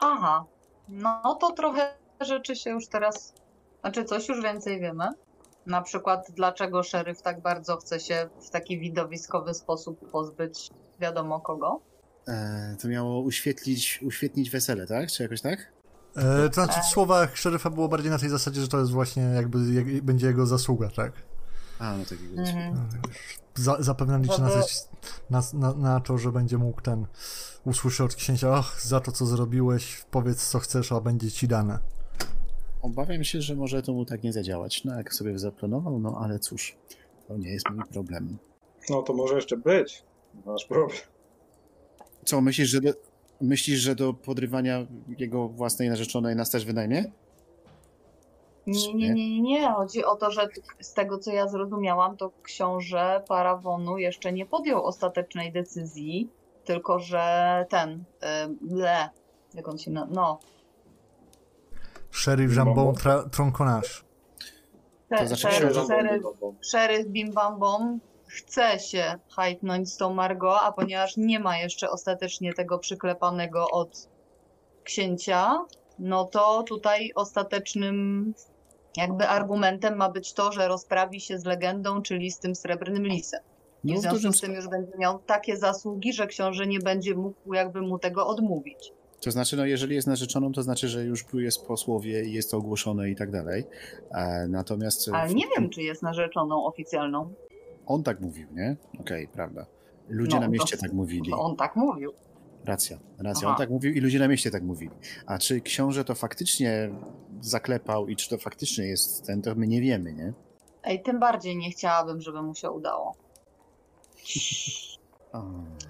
Aha, no to trochę rzeczy się już teraz, znaczy coś już więcej wiemy. Na przykład dlaczego szeryf tak bardzo chce się w taki widowiskowy sposób pozbyć wiadomo kogo. E, to miało uświetlić, uświetlić wesele, tak? Czy jakoś tak? E, to znaczy w słowach szeryfa było bardziej na tej zasadzie, że to jest właśnie jakby jak, będzie jego zasługa, tak? A, no takiego. Mhm. Za, zapewne liczy na, na, na to, że będzie mógł ten usłyszy od księcia, och, za to co zrobiłeś, powiedz co chcesz, a będzie ci dane. Obawiam się, że może to mu tak nie zadziałać. No jak sobie zaplanował, no ale cóż, to nie jest mój problem. No to może jeszcze być nasz problem. Co, myślisz, że do, myślisz, że do podrywania jego własnej narzeczonej nas też wynajmie? Nie, nie, nie, nie, nie. Chodzi o to, że z tego, co ja zrozumiałam, to książę Parravonu jeszcze nie podjął ostatecznej decyzji, tylko że ten, y, le, jak on się na, no. Sheriff Jambon Tronconnasse. To znaczy Sheriff Bimbambom chce się hajtnąć z tą Margot, a ponieważ nie ma jeszcze ostatecznie tego przyklepanego od księcia, no to tutaj ostatecznym jakby argumentem ma być to, że rozprawi się z legendą, czyli z tym Srebrnym Lisem. I w związku z tym już będzie miał takie zasługi, że książę nie będzie mógł jakby mu tego odmówić. To znaczy, no jeżeli jest narzeczoną, to znaczy, że już jest po słowie i jest to ogłoszone i tak dalej. Natomiast... Ale nie wiem, czy jest narzeczoną oficjalną. On tak mówił, nie? Okej, okay, prawda. Ludzie no, na mieście to, tak mówili. On tak mówił. Racja, racja. Aha. On tak mówił i ludzie na mieście tak mówili. A czy książę to faktycznie zaklepał i czy to faktycznie jest ten, to my nie wiemy, nie? Ej, tym bardziej nie chciałabym, żeby mu się udało.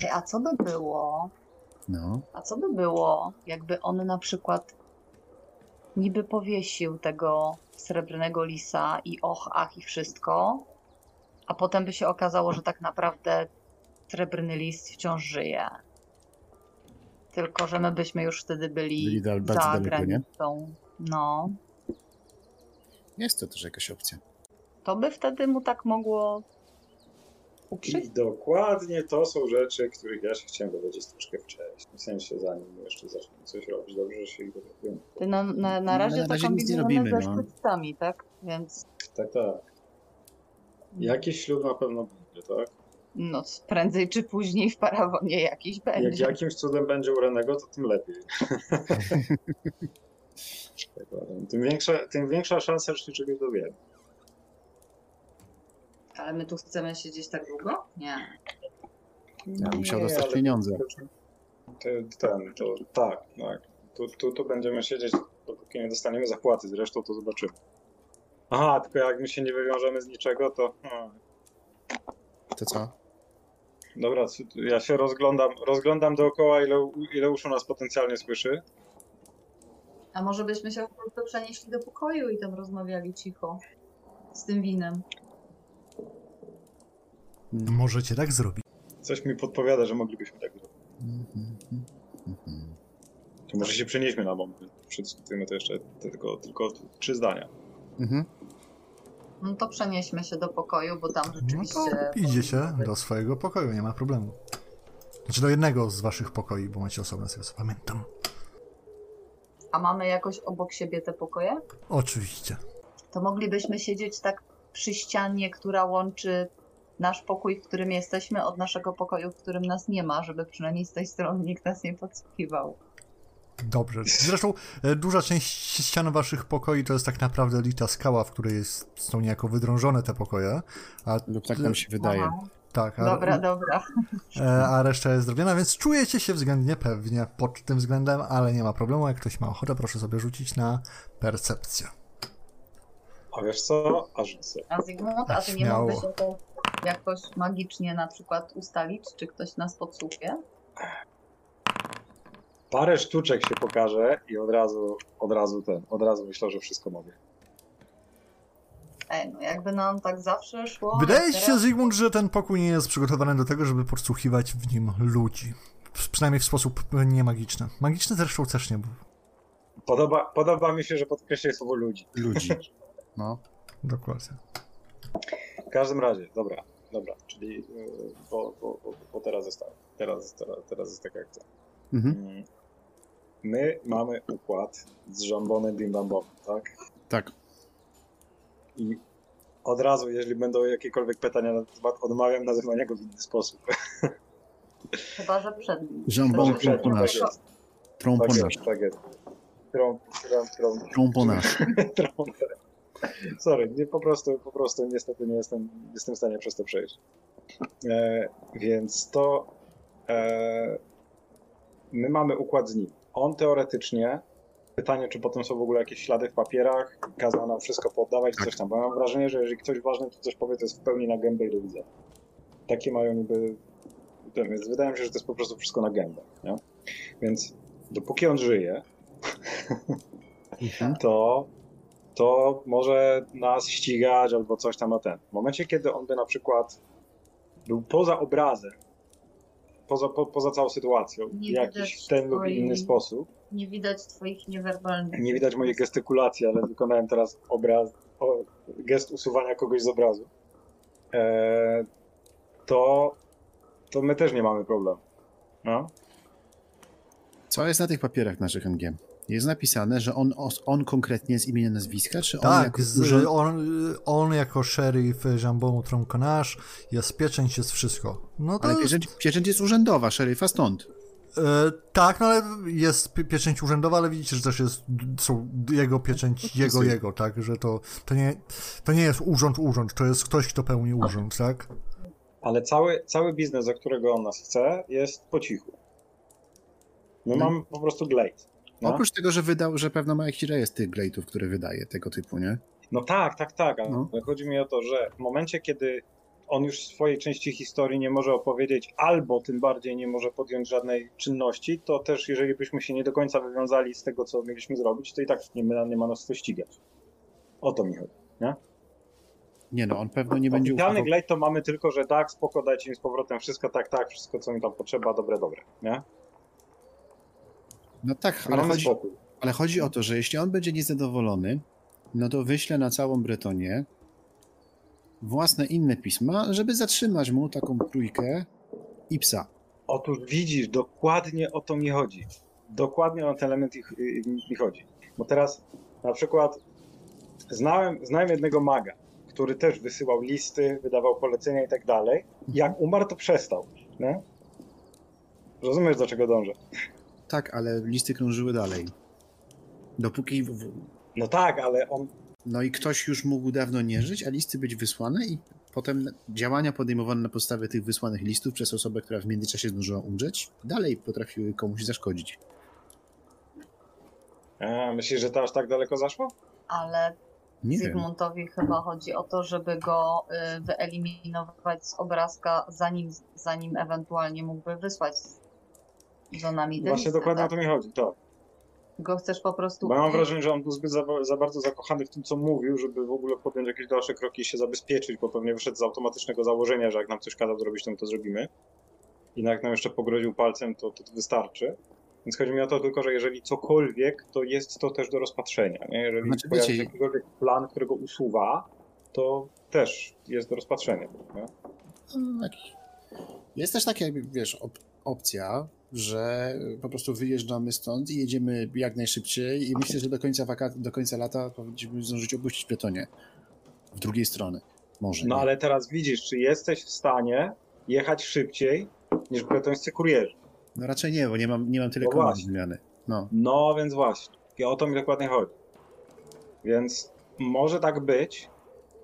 Ej, a co by było? No. A co by było, jakby on na przykład niby powiesił tego Srebrnego Lisa i och, ach i wszystko, a potem by się okazało, że tak naprawdę Srebrny Lis wciąż żyje. Tylko że my byśmy już wtedy byli, byli dal, za daleko, granicą. Nie? No. Jest to też jakaś opcja. To by wtedy mu tak mogło ukrzyć. I dokładnie to są rzeczy, których ja się chciałem dowiedzieć troszkę wcześniej. W sensie zanim jeszcze zaczną coś robić. Dobrze, że się ich dowiadujemy. Na, na, na razie no, to kombinujemy ze sztuczcami, tak? Więc... Tak, tak. Jakiś ślub na pewno będzie, tak? No, prędzej czy później w Paravonie jakiś będzie. Jak jakimś cudem będzie u Renego, to tym lepiej. tym, większa, tym większa szansa, że się czegoś dowiemy. Ale my tu chcemy siedzieć tak długo? Nie. Ja musiał dostać ale... pieniądze. Ten, ten, to tak, tak. Tu, tu, tu będziemy siedzieć, dopóki nie dostaniemy zapłaty. Zresztą to zobaczymy. Aha, tylko jak my się nie wywiążemy z niczego, to... Hmm. To co? Dobra, ja się rozglądam, rozglądam dookoła, ile, ile uszu nas potencjalnie słyszy. A może byśmy się po przenieśli do pokoju i tam rozmawiali cicho z tym winem? Możecie tak zrobić. Coś mi podpowiada, że moglibyśmy tak zrobić. Mm-hmm. Mm-hmm. To może się przenieśmy na moment. Przedyskutujmy to jeszcze tylko, tylko trzy zdania. Mhm. No to przenieśmy się do pokoju, bo tam rzeczywiście... No to idzie się do swojego pokoju, nie ma problemu. Znaczy do jednego z waszych pokoi, bo macie osobne, z tego co pamiętam. A mamy jakoś obok siebie te pokoje? Oczywiście. To moglibyśmy siedzieć tak przy ścianie, która łączy nasz pokój, w którym jesteśmy, od naszego pokoju, w którym nas nie ma, żeby przynajmniej z tej strony nikt nas nie podsłuchiwał. Dobrze. Zresztą duża część ścian waszych pokoi to jest tak naprawdę lita skała, w której jest, są niejako wydrążone te pokoje. A lub tak nam się wydaje. Aha. Tak. A, dobra, dobra. A reszta jest zrobiona, więc czujecie się względnie pewnie pod tym względem, ale nie ma problemu. Jak ktoś ma ochotę, proszę sobie rzucić na percepcję. A wiesz co? A rzucę. A Zygmunt, a ty nie mógłbyś to jakoś magicznie na przykład ustalić, czy ktoś nas podsłuchuje? Parę sztuczek się pokaże i od razu, od razu ten, od razu myślę, że wszystko mogę. Ej, no jakby nam tak zawsze szło... Wydaje teraz... się, Zygmunt, że ten pokój nie jest przygotowany do tego, żeby podsłuchiwać w nim ludzi. Przynajmniej w sposób niemagiczny. Magiczny zresztą też nie był. Podoba, podoba mi się, że podkreśla słowo ludzi. Ludzi. No, dokładnie. W każdym razie, dobra, dobra, czyli bo, bo, bo, bo teraz zostałem. Teraz, teraz, teraz jest taka akcja. Mhm. My mamy układ z Jambonem Bimbambowym, tak? Tak. I od razu, jeżeli będą jakiekolwiek pytania na temat, odmawiam nazywania go w inny sposób. Chyba, że przed nim. Jambon Tromponasz. Tromponasz. Tromponasz. Sorry, nie, po prostu, po prostu niestety nie jestem, nie jestem w stanie przez to przejść. E, więc to... E, my mamy układ z nim. On teoretycznie, pytanie czy potem są w ogóle jakieś ślady w papierach, kazał nam wszystko poddawać, coś tam, bo mam wrażenie, że jeżeli ktoś ważny to coś powie, to jest w pełni na gębę i do widzenia. Takie mają niby... Więc wydaje mi się, że to jest po prostu wszystko na gębę, nie? Więc dopóki on żyje, to, to może nas ścigać albo coś tam na ten. W momencie, kiedy on by na przykład był poza obrazem, poza, po, poza całą sytuacją, nie jakiś w ten twoi... lub inny sposób. Nie widać twoich niewerbalnych. Nie widać mojej gestykulacji, ale wykonałem teraz obraz, o, gest usuwania kogoś z obrazu. Eee, to, to my też nie mamy problemu. No. Co jest na tych papierach naszych M G M? Jest napisane, że on, on konkretnie z imienia nazwiska, czy on tak, jako... z, on, on jako szeryf Jambon Tronconnasse jest, pieczęć jest wszystko. No to... Ale pieczęć, pieczęć jest urzędowa, szeryfa stąd. E, tak, no ale jest pieczęć urzędowa, ale widzicie, że też jest są jego pieczęć, jego, jego, tak, że to, to, nie, to nie jest urząd, urząd, to jest ktoś, kto pełni urząd, tak? Ale cały, cały biznes, za którego on nas chce, jest po cichu. My hmm. mamy po prostu glejt. No? Oprócz tego, że wydał, że pewno ma jakiś rejestr tych glejtów, które wydaje tego typu, nie? No tak, tak, tak, ale no. chodzi mi o to, że w momencie, kiedy on już swojej części historii nie może opowiedzieć, albo tym bardziej nie może podjąć żadnej czynności, to też jeżeli byśmy się nie do końca wywiązali z tego, co mieliśmy zrobić, to i tak nie, nie ma nas co ścigać. O to mi chodzi, nie? Nie no, on pewno nie będzie... Oficjalny glejt to mamy tylko, że tak, spoko, dajcie mi z powrotem wszystko, tak, tak, wszystko, co mi tam potrzeba, dobre, dobre, nie? No tak, ale chodzi, ale chodzi o to, że jeśli on będzie niezadowolony, no to wyśle na całą Bretonię własne inne pisma, żeby zatrzymać mu taką trójkę i psa. Otóż widzisz, dokładnie o to mi chodzi. Dokładnie o ten element ich, ich, mi chodzi. Bo teraz na przykład znałem, znałem jednego maga, który też wysyłał listy, wydawał polecenia i tak dalej. Jak umarł, to przestał. Nie? Rozumiesz, do czego dążę? Tak, ale listy krążyły dalej. Dopóki... W... No tak, ale on... No i ktoś już mógł dawno nie żyć, a listy być wysłane i potem działania podejmowane na podstawie tych wysłanych listów przez osobę, która w międzyczasie zdążyła umrzeć, dalej potrafiły komuś zaszkodzić. A, myślisz, że to aż tak daleko zaszło? Ale nie Zygmuntowi wiem. Chyba chodzi o to, żeby go y, wyeliminować z obrazka, zanim, zanim ewentualnie mógłby wysłać... Nami Właśnie listy, dokładnie tak? o to mi chodzi, tak. Go chcesz po prostu... Bo ja mam wrażenie, że on był zbyt za, za bardzo zakochany w tym, co mówił, żeby w ogóle podjąć jakieś dalsze kroki i się zabezpieczyć, bo pewnie wyszedł z automatycznego założenia, że jak nam coś kazał zrobić, to my to zrobimy. I jak nam jeszcze pogroził palcem, to, to, to wystarczy. Więc chodzi mi o to tylko, że jeżeli cokolwiek, to jest to też do rozpatrzenia. Nie? Jeżeli znaczy, pojawia się jakikolwiek plan, którego usuwa, to też jest do rozpatrzenia. Nie? Jest też takie, wiesz, op- opcja, że po prostu wyjeżdżamy stąd i jedziemy jak najszybciej i myślę, że do końca, waka- do końca lata powinniśmy zdążyć opuścić Bretonię. W drugiej strony. Może. No nie. Ale teraz widzisz, czy jesteś w stanie jechać szybciej niż bretońscy kurierzy? No raczej nie, bo nie mam, nie mam tyle komand zmiany. No. no więc właśnie. I o to mi dokładnie chodzi. Więc może tak być.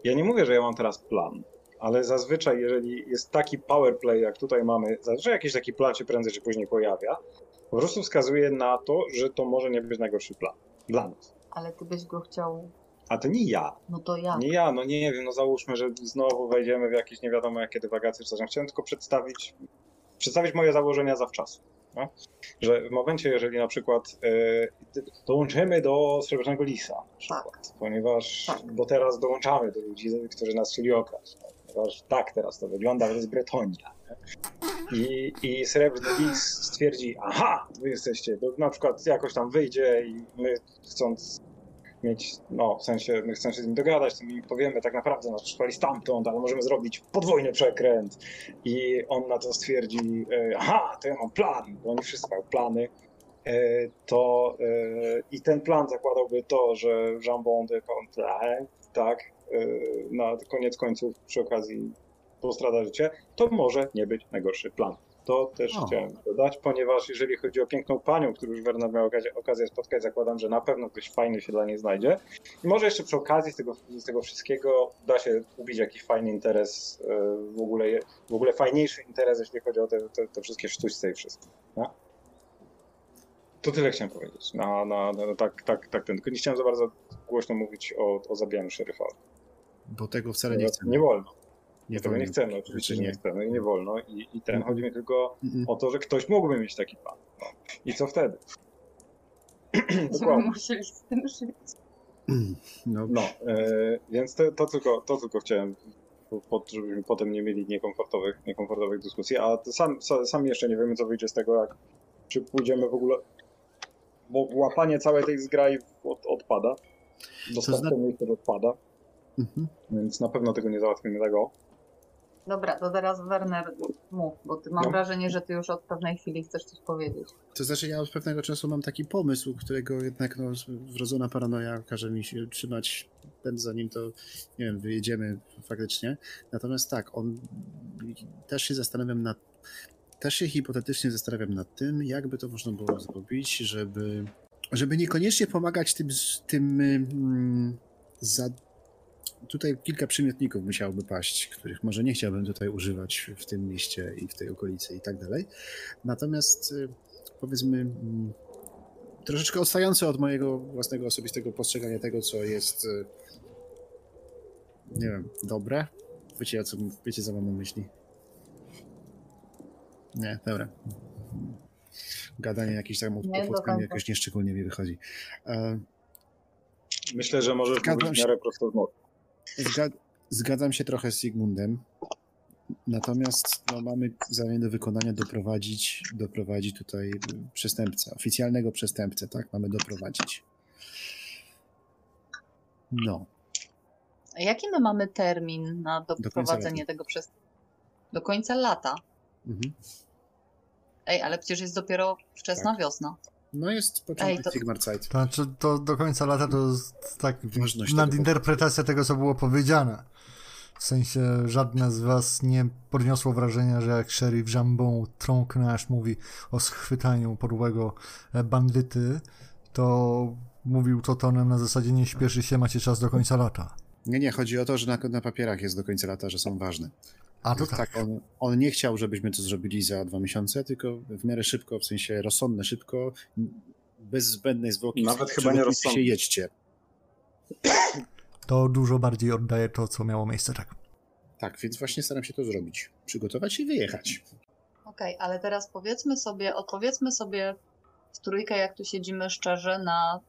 Ja nie mówię, że ja mam teraz plan. Ale zazwyczaj, jeżeli jest taki powerplay, jak tutaj mamy, zazwyczaj jakiś taki plan się prędzej czy później pojawia, po prostu wskazuje na to, że to może nie być najgorszy plan dla nas. Ale ty byś go chciał... A to nie ja. No to ja. Nie ja, no nie wiem, no załóżmy, że znowu wejdziemy w jakieś nie wiadomo jak kiedy wakacje czy coś. Ja chciałem tylko przedstawić, przedstawić moje założenia zawczasu. No? Że w momencie, jeżeli na przykład yy, dołączymy do Srebrnego Lisa, na przykład, tak. ponieważ tak. bo teraz dołączamy do ludzi, którzy nas chcieli okraść. Tak teraz to wygląda, to jest Bretonia. I, i Srebrny Lis stwierdzi, aha, wy jesteście, bo na przykład jakoś tam wyjdzie i my chcąc mieć, no w sensie, my chcemy się z nim dogadać, to mi powiemy tak naprawdę, nas przyszli stamtąd, ale możemy zrobić podwójny przekręt. I on na to stwierdzi, aha, to ja mam plan, bo oni wszyscy mają plany. To i ten plan zakładałby to, że Jambon de Ponte, tak, na koniec końców przy okazji postrada życie, to może nie być najgorszy plan. To też o. chciałem dodać, ponieważ jeżeli chodzi o piękną panią, którą już Werner miał okazję, okazję spotkać, zakładam, że na pewno ktoś fajny się dla niej znajdzie. I może jeszcze przy okazji z tego, z tego wszystkiego da się ubić jakiś fajny interes, w ogóle, w ogóle fajniejszy interes, jeśli chodzi o te, te, te wszystkie sztućce i wszystko. No? To tyle chciałem powiedzieć. No, no, no, tak, tak, tak. Ten. Tylko nie chciałem za bardzo głośno mówić o, o zabijaniu szeryfa. Bo tego wcale nie chcemy. Nie wolno. Nie tego wolno. nie chcemy, oczywiście nie. nie chcemy i nie wolno. I, i ten chodzi mi tylko Mm-mm. o to, że ktoś mógłby mieć taki plan. I co wtedy? Dokładnie. Musieli z tym żyć. No, no e, więc to, to, tylko, to tylko chciałem, pod, żebyśmy potem nie mieli niekomfortowych, niekomfortowych dyskusji, a sam, sam jeszcze nie wiemy, co wyjdzie z tego, jak czy pójdziemy w ogóle, bo łapanie całej tej zgrai od, odpada, dostępne to miejsce odpada, mhm. Więc na pewno tego nie załatwimy tego. Dobra, to teraz Werner mów, bo ty mam no. wrażenie, że ty już od pewnej chwili chcesz coś powiedzieć. To znaczy ja od pewnego czasu mam taki pomysł, którego jednak no, wrodzona paranoja każe mi się trzymać, zanim to, nie wiem, wyjedziemy faktycznie. Natomiast tak, on też się zastanawiam nad, też się hipotetycznie zastanawiam nad tym, jakby to można było zrobić, żeby, żeby niekoniecznie pomagać tym, tym mm, za. Tutaj kilka przymiotników musiałoby paść, których może nie chciałbym tutaj używać w tym mieście i w tej okolicy i tak dalej. Natomiast powiedzmy troszeczkę odstające od mojego własnego osobistego postrzegania tego, co jest, nie wiem, dobre. Wiecie, co, wiecie co mam na myśli? Nie, dobra. Gadanie jakieś tam od podkami jakoś nieszczególnie mi wychodzi. Myślę, że możesz mówić w miarę prosto z mowy. Zgadzam się trochę z Sigmundem, natomiast no, mamy zadanie do wykonania doprowadzić, doprowadzić tutaj przestępcę, oficjalnego przestępcę, tak? Mamy doprowadzić. No. A jaki my mamy termin na doprowadzenie do tego przestępstwa? Do końca lata. Mhm. Ej, ale przecież jest dopiero wczesna tak. wiosna. No jest początek to... Sigmarzeit. To znaczy to do końca lata to jest tak nadinterpretacja tego, co było powiedziane. W sensie żadna z was nie podniosło wrażenia, że jak Sheriff Jambon Tronconnasse mówi o schwytaniu podłego bandyty, to mówił to tonem na zasadzie nie śpieszy się, macie czas do końca lata. Nie, nie, chodzi o to, że na, na papierach jest do końca lata, że są ważne. A to tak. tak on, on nie chciał, żebyśmy to zrobili za dwa miesiące, tylko w miarę szybko, w sensie rozsądne, szybko, bez zbędnej zwłoki. Nawet chyba nie rozsądnie. Się jedźcie. To dużo bardziej oddaje to, co miało miejsce, tak. Tak, więc właśnie staram się to zrobić. Przygotować i wyjechać. Okej, okay, ale teraz powiedzmy sobie, odpowiedzmy sobie w trójkę, jak tu siedzimy szczerze, na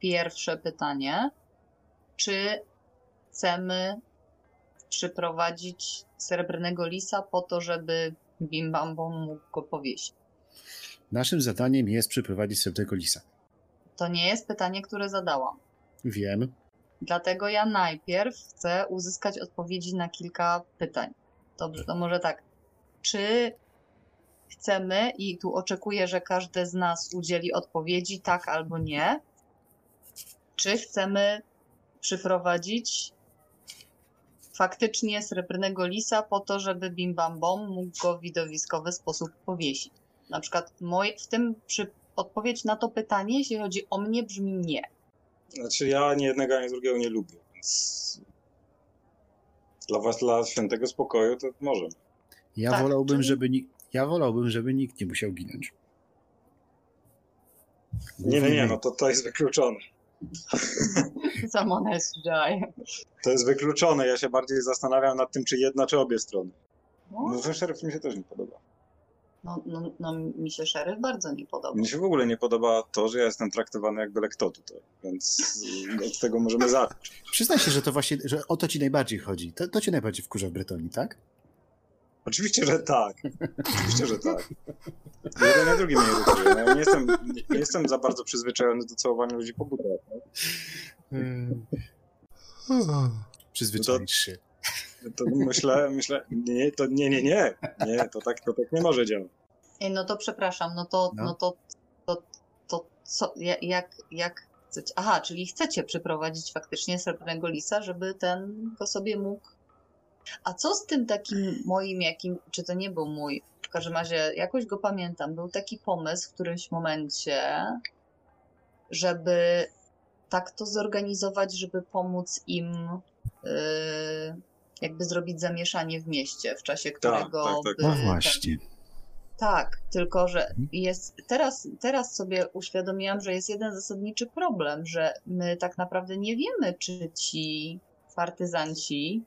pierwsze pytanie. Czy chcemy przyprowadzić Srebrnego Lisa po to, żeby Bim Bam Bom mógł go powieść? Naszym zadaniem jest przyprowadzić Srebrnego Lisa. To nie jest pytanie, które zadałam. Wiem. Dlatego ja najpierw chcę uzyskać odpowiedzi na kilka pytań. Dobrze, to może tak. Czy chcemy, i tu oczekuję, że każdy z nas udzieli odpowiedzi tak albo nie, czy chcemy przyprowadzić faktycznie Srebrnego Lisa po to, żeby Bim Bam Bom mógł go w widowiskowy sposób powiesić. Na przykład moje, w tym przy, odpowiedź na to pytanie, jeśli chodzi o mnie, brzmi nie. Znaczy ja ani jednego, ani drugiego nie lubię, więc dla was, dla świętego spokoju to możemy. Ja, tak, wolałbym, czyli... żeby ni- ja wolałbym, żeby nikt nie musiał ginąć. Nie, nie, nie, no to, to jest wykluczone. To jest wykluczone, ja się bardziej zastanawiam nad tym, czy jedna, czy obie strony. No, że szeryf mi się też nie podoba. No, no, no mi się szeryf bardzo nie podoba. Mi się w ogóle nie podoba to, że ja jestem traktowany jak byle kto tutaj, więc od tego możemy zacząć. Przyznaj się, że to właśnie, że o to ci najbardziej chodzi, to, to cię najbardziej wkurza w Bretonii, tak? Oczywiście, że tak. Oczywiście, że tak. Jeden na drugim mnie ruchuje. No, nie, jestem, nie, nie jestem za bardzo przyzwyczajony do całowania ludzi po budach. Hmm. Przyzwyczaisz się. To, to myślę, myślę, nie, to nie, nie, nie. Nie, to tak, to tak nie może działać. Ej, no to przepraszam, no to, no. No to, to, to co, jak, jak chcecie? Aha, czyli chcecie przyprowadzić faktycznie Srebrnego Lisa, żeby ten go sobie mógł. A co z tym takim moim, jakim, czy to nie był mój, w każdym razie jakoś go pamiętam, był taki pomysł w którymś momencie, żeby tak to zorganizować, żeby pomóc im yy, jakby zrobić zamieszanie w mieście, w czasie którego... Tak, tak, tak. By, no właśnie. Tak, tak, tylko że jest, teraz, teraz sobie uświadomiłam, że jest jeden zasadniczy problem, że my tak naprawdę nie wiemy, czy ci partyzanci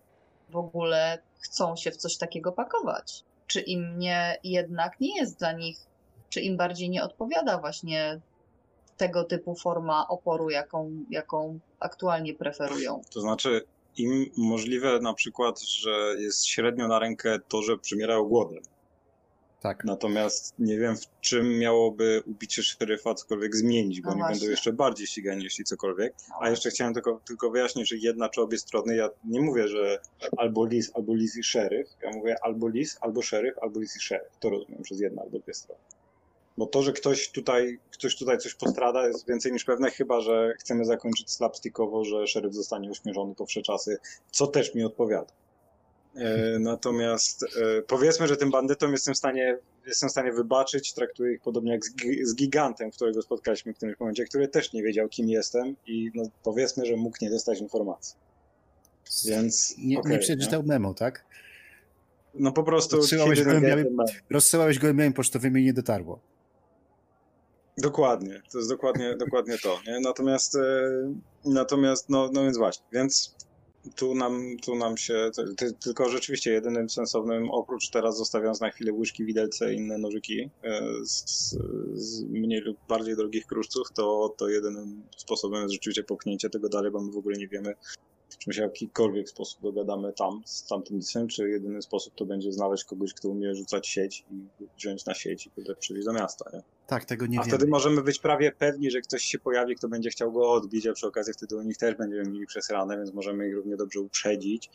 w ogóle chcą się w coś takiego pakować. Czy im nie, jednak nie jest dla nich, czy im bardziej nie odpowiada właśnie tego typu forma oporu, jaką, jaką aktualnie preferują. To znaczy im możliwe na przykład, że jest średnio na rękę to, że przymierają głodem. Tak. Natomiast nie wiem, w czym miałoby ubicie szeryfa cokolwiek zmienić, bo no oni właśnie. będą jeszcze bardziej ścigani, jeśli cokolwiek. No A jeszcze chciałem tylko, tylko wyjaśnić, że jedna czy obie strony, ja nie mówię, że albo lis, albo lis i szeryf. Ja mówię albo lis, albo szeryf, albo lis i szeryf. To rozumiem przez jedna albo dwie strony. Bo to, że ktoś tutaj, ktoś tutaj coś postrada, jest więcej niż pewne, chyba że chcemy zakończyć slapstickowo, że szeryf zostanie uśmierzony po wsze czasy, co też mi odpowiada. Natomiast powiedzmy, że tym bandytom jestem w stanie, jestem w stanie wybaczyć, traktuję ich podobnie jak z gigantem, którego spotkaliśmy w którymś momencie, który też nie wiedział, kim jestem i no, powiedzmy, że mógł nie dostać informacji. Więc nie, okay, nie przeczytał nie? memo, tak? No po prostu... Rozsyłałeś gołębiami, rozsyłałeś gołębiami pocztowymi i nie dotarło. Dokładnie, to jest dokładnie, dokładnie to. Nie? Natomiast, natomiast no, no więc właśnie, więc... Tu nam, tu nam się, ty, tylko rzeczywiście jedynym sensownym, oprócz teraz zostawiając na chwilę łyżki, widelce i inne nożyki z, z mniej lub bardziej drogich kruszców, to, to jedynym sposobem jest rzeczywiście popchnięcie tego dalej, bo my w ogóle nie wiemy, czy my się w jakikolwiek sposób dogadamy tam z tamtym lisem, czy jedyny sposób to będzie znaleźć kogoś, kto umie rzucać sieć i wziąć na sieć i przywieźć do miasta. Nie? Tak, tego nie A wiemy. Wtedy możemy być prawie pewni, że ktoś się pojawi, kto będzie chciał go odbić, a przy okazji wtedy u nich też będziemy mieli przesrane, więc możemy ich równie dobrze uprzedzić,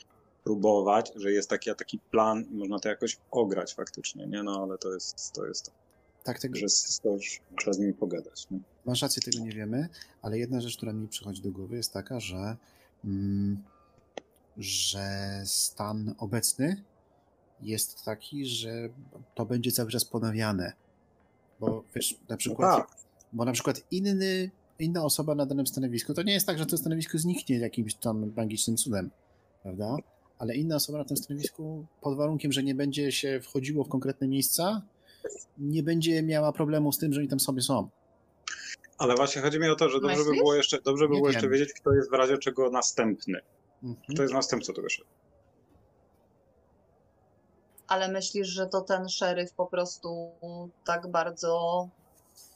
próbować, że jest taki, taki plan i można to jakoś ograć faktycznie, nie? No ale to jest to. Jest to. Tak, tego... że trzeba z nimi pogadać. Nie? Masz rację, tego nie wiemy, ale jedna rzecz, która mi przychodzi do głowy jest taka, że że stan obecny jest taki, że to będzie cały czas ponawiane. Bo wiesz, na przykład, no tak. bo na przykład inny, inna osoba na danym stanowisku, to nie jest tak, że to stanowisko zniknie jakimś tam magicznym cudem, prawda? Ale inna osoba na tym stanowisku, pod warunkiem, że nie będzie się wchodziło w konkretne miejsca, nie będzie miała problemu z tym, że oni tam sobie są. Ale właśnie chodzi mi o to, że dobrze by było jeszcze, dobrze by było jeszcze wiedzieć, kto jest w razie czego następny. Mhm. Kto jest następcą tego szeryfa. Ale myślisz, że to ten szeryf po prostu tak bardzo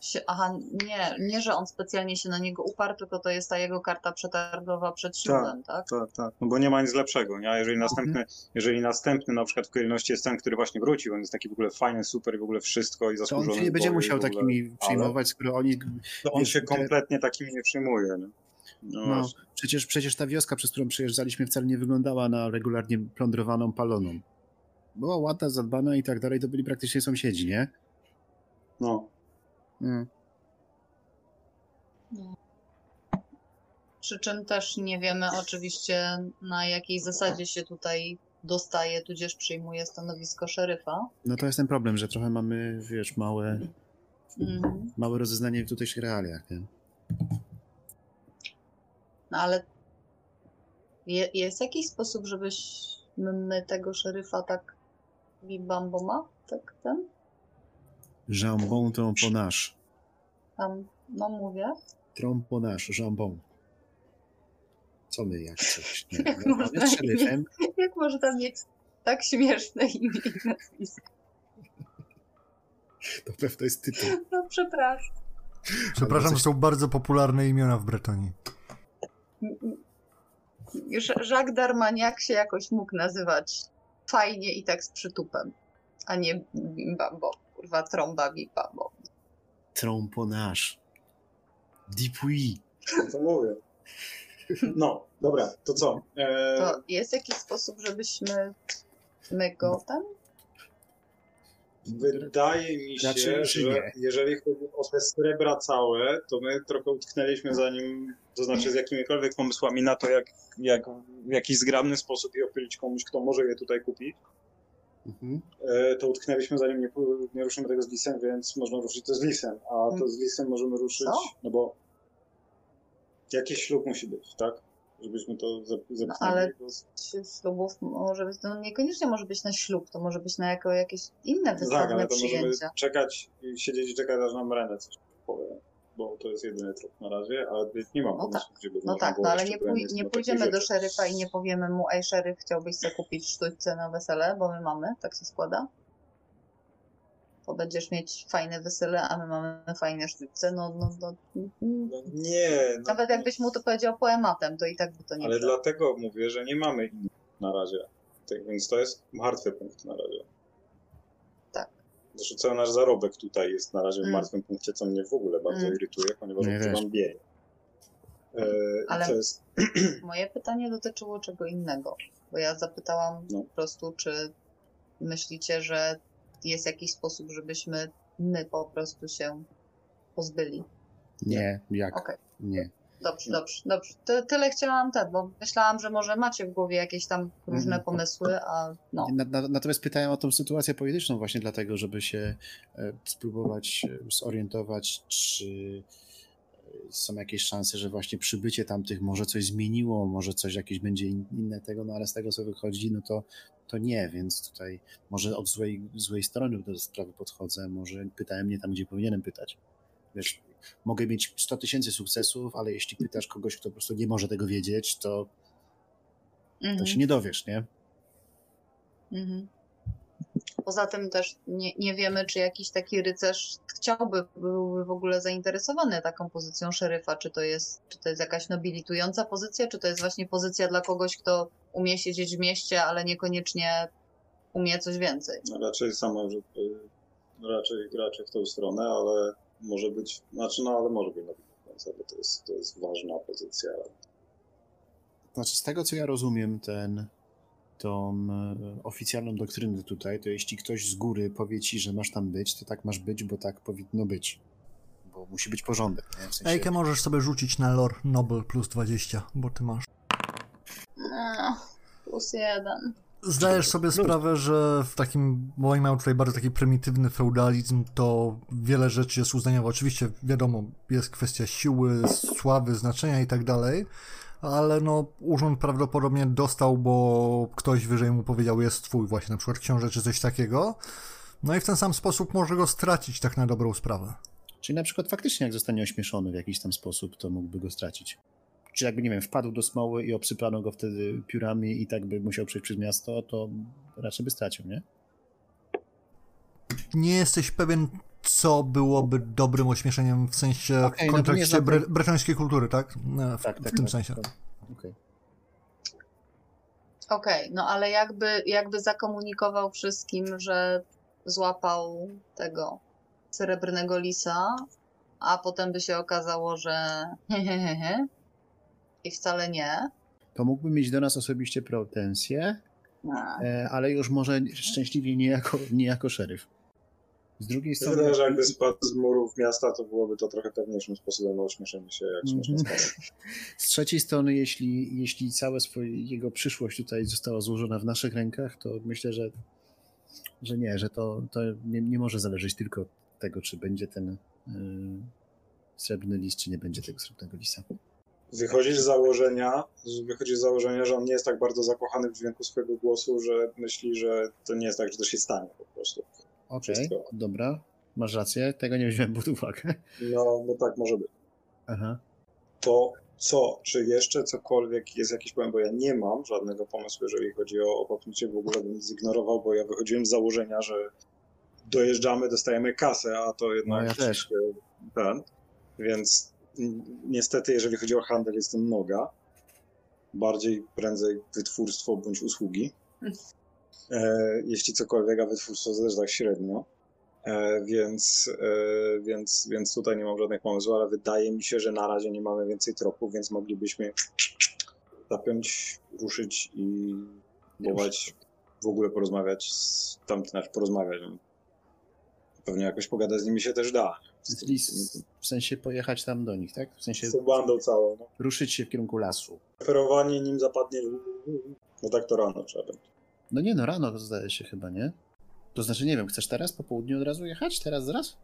się... Aha, nie, nie, że on specjalnie się na niego uparł, tylko to jest ta jego karta przetargowa przed ślubem, tak? Tak, tak, tak. No bo nie ma nic lepszego, nie? Jeżeli następny, mhm. jeżeli następny na przykład w kolejności jest ten, który właśnie wrócił, on jest taki w ogóle fajny, super i w ogóle wszystko i zasłużony. To on się nie będzie musiał ogóle, takimi przyjmować, skoro oni... To on się kompletnie takimi nie przyjmuje, nie? No, no przecież, przecież ta wioska, przez którą przejeżdżaliśmy, wcale nie wyglądała na regularnie plądrowaną, paloną. Była ładna, zadbana i tak dalej, to byli praktycznie sąsiedzi, nie? No. Hmm. No. Przy czym też nie wiemy oczywiście, na jakiej zasadzie się tutaj dostaje, tudzież przyjmuje stanowisko szeryfa. No to jest ten problem, że trochę mamy, wiesz, małe, mm. małe rozeznanie w tutejszych realiach, nie? No ale je, jest jakiś sposób, żebyśmy tego szeryfa tak bibamboma, tak ten? Jambon Tronconnasse. Tam, no mówię. Tronconnasse, Jambon. Co my, jak coś? Nie, jak, no, można, szeryfem. Jak można mieć tak śmieszne imię i nazwisko? To pewno jest tytuł. No przepraszam. Przepraszam, że są bardzo popularne imiona w Bretonii. Jacques Darmaniak się jakoś mógł nazywać fajnie i tak z przytupem, a nie bimbambo, kurwa trąba bimbambo. Tromponarz. Dipui. Co mówię? No, dobra, to co? E... To jest jakiś sposób, żebyśmy my go tam? Wydaje mi się, znaczy, że jeżeli chodzi o te srebra całe, to my trochę utknęliśmy za nim, to znaczy z jakimikolwiek pomysłami na to, jak, jak w jakiś zgrabny sposób je opylić komuś, kto może je tutaj kupić. Mhm. To utknęliśmy za nim, nie, nie ruszymy tego z lisem, więc można ruszyć to z lisem, a to z lisem możemy ruszyć, Co? no bo jakiś ślub musi być, tak? Żebyśmy to zapisali. No, ale ślubów może być, no niekoniecznie może być na ślub, to może być na jako jakieś inne wystawne tak, ale to przyjęcia. Możemy czekać i siedzieć i czekać, aż nam Renę coś powiem, bo to jest jedyny trup na razie, ale nie mam no pomysłu, tak. gdzie by No tak, no ale nie, pój nie pójdziemy do szeryfa i nie powiemy mu, ej szeryf, chciałbyś sobie kupić sztućce na wesele, bo my mamy, tak się składa. bo będziesz mieć fajne wesele, a my mamy fajne sztuczce, no, no, no, no nie. No, nawet jakbyś mu to powiedział poematem, to i tak by to nie. Ale było. Dlatego mówię, że nie mamy innych na razie. Tak więc to jest martwy punkt na razie. Tak. Zresztą cały nasz zarobek tutaj jest na razie w martwym mm. punkcie, co mnie w ogóle bardzo mm. irytuje, ponieważ używam bieje. E, Ale to jest... moje pytanie dotyczyło czego innego, bo ja zapytałam no. po prostu, czy myślicie, że jest jakiś sposób, żebyśmy my po prostu się pozbyli? Nie, jak? Okay. Nie. Dobrze, dobrze, dobrze. Ty, tyle chciałam tak, bo myślałam, że może macie w głowie jakieś tam różne pomysły, a no. Natomiast pytałem o tą sytuację polityczną właśnie dlatego, żeby się spróbować zorientować, czy są jakieś szanse, że właśnie przybycie tamtych może coś zmieniło, może coś jakieś będzie inne tego, no ale z tego co wychodzi, no to, to nie, więc tutaj może od złej, złej strony do sprawy podchodzę, może pytałem nie tam, gdzie powinienem pytać. Wiesz, mogę mieć sto tysięcy sukcesów, ale jeśli pytasz kogoś, kto po prostu nie może tego wiedzieć, to, mhm. to się nie dowiesz, nie? Mhm. Poza tym też nie, nie wiemy, czy jakiś taki rycerz chciałby, byłby w ogóle zainteresowany taką pozycją szeryfa, czy to jest, czy to jest jakaś nobilitująca pozycja, czy to jest właśnie pozycja dla kogoś, kto umie siedzieć w mieście, ale niekoniecznie umie coś więcej. No raczej samo, raczej gracze w tą stronę, ale może być, znaczy no ale może być nobilitująca, bo to jest, to jest ważna pozycja. Znaczy z tego, co ja rozumiem, ten... tą oficjalną doktrynę tutaj, to jeśli ktoś z góry powie ci, że masz tam być, to tak masz być, bo tak powinno być. Bo musi być porządek. Nie? W sensie... Ejkę możesz sobie rzucić na lore Noble plus dwadzieścia, bo ty masz. No, plus jeden. Zdajesz sobie sprawę, że w takim, bo oni mają tutaj bardzo taki prymitywny feudalizm, to wiele rzeczy jest uznaniowe. Oczywiście, wiadomo, jest kwestia siły, sławy, znaczenia i tak dalej, ale no urząd prawdopodobnie dostał, bo ktoś wyżej mu powiedział, jest twój właśnie, na przykład książę czy coś takiego. No i w ten sam sposób może go stracić tak na dobrą sprawę. Czyli na przykład faktycznie jak zostanie ośmieszony w jakiś tam sposób, to mógłby go stracić. Czy jakby, nie wiem, wpadł do smoły i obsypano go wtedy piórami i tak by musiał przejść przez miasto, to raczej by stracił, nie? Nie jesteś pewien, co byłoby dobrym ośmieszeniem w sensie okay, w kontekście no bre- bretońskiej kultury, tak? W, tak, w tak, tym tak, sensie. Tak. Okej, okay. okay, no ale jakby, jakby zakomunikował wszystkim, że złapał tego srebrnego lisa, a potem by się okazało, że hehehe i wcale nie. To mógłby mieć do nas osobiście pretensje, ale już może szczęśliwie nie jako, nie jako szeryf. Z drugiej strony... Wydaje, że jakby spadł z murów miasta, to byłoby to trochę pewniejszym sposobem na ośmieszenie się, jak śmieszne spadło. Z trzeciej strony, jeśli, jeśli cała swoje, jego przyszłość tutaj została złożona w naszych rękach, to myślę, że, że nie, że to, to nie, nie może zależeć tylko od tego, czy będzie ten yy, srebrny lis, czy nie będzie tego srebrnego lisa. Wychodzisz z założenia, wychodzisz z założenia, że on nie jest tak bardzo zakochany w dźwięku swojego głosu, że myśli, że to nie jest tak, że to się stanie po prostu. Okej, okay, dobra, masz rację, tego nie wziąłem pod uwagę. No, no tak może być. Aha. To co, czy jeszcze cokolwiek jest jakiś problem, bo ja nie mam żadnego pomysłu, jeżeli chodzi o opatrucie, w ogóle bym zignorował, bo ja wychodziłem z założenia, że dojeżdżamy, dostajemy kasę, a to jednak no ja też. ten, więc niestety jeżeli chodzi o handel jestem noga, bardziej prędzej wytwórstwo bądź usługi. Jeśli cokolwiek, a wytwórstwo też tak średnio, więc, więc, więc tutaj nie mam żadnych pomysłów, ale wydaje mi się, że na razie nie mamy więcej tropów, więc moglibyśmy zapiąć, ruszyć i próbować w ogóle porozmawiać z tamtym, porozmawiać. Pewnie jakoś pogadać z nimi się też da. W sensie pojechać tam do nich, tak? W sensie z tą bandą całą. No. Ruszyć się w kierunku lasu. Operowanie nim zapadnie, no tak to rano trzeba będzie. No nie, no rano zdaje się chyba, nie? To znaczy, nie wiem, chcesz teraz po południu od razu jechać? Teraz zaraz?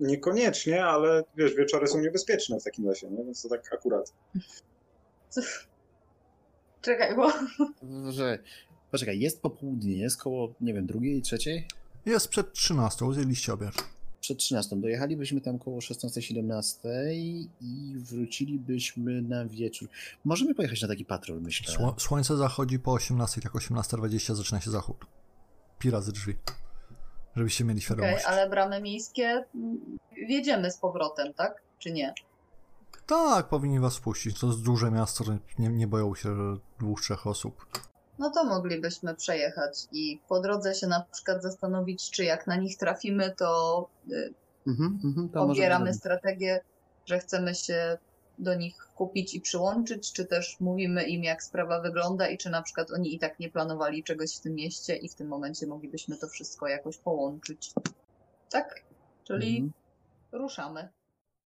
Niekoniecznie, ale wiesz, wieczory są niebezpieczne w takim lesie, nie? Więc to tak akurat. Co? Czekaj, bo... Że, poczekaj, jest popołudnie, jest koło, nie wiem, drugiej, trzeciej? Jest przed trzynastą, zjedliście obiad. Przed trzynastą, dojechalibyśmy tam koło szesnastej, siedemnastej i wrócilibyśmy na wieczór. Możemy pojechać na taki patrol, myślę. Sło- słońce zachodzi po osiemnastej, tak osiemnasta dwadzieścia zaczyna się zachód. Pira ze drzwi. żebyście mieli świadomość. Okay, ale bramy miejskie wjedziemy z powrotem, tak? Czy nie? Tak, powinni was puścić. To jest duże miasto, nie, nie boją się dwóch, trzech osób. No to moglibyśmy przejechać i po drodze się na przykład zastanowić, czy jak na nich trafimy, to mhm, obieramy strategię, że chcemy się do nich kupić i przyłączyć, czy też mówimy im, jak sprawa wygląda i czy na przykład oni i tak nie planowali czegoś w tym mieście i w tym momencie moglibyśmy to wszystko jakoś połączyć. Tak? Czyli mhm. ruszamy.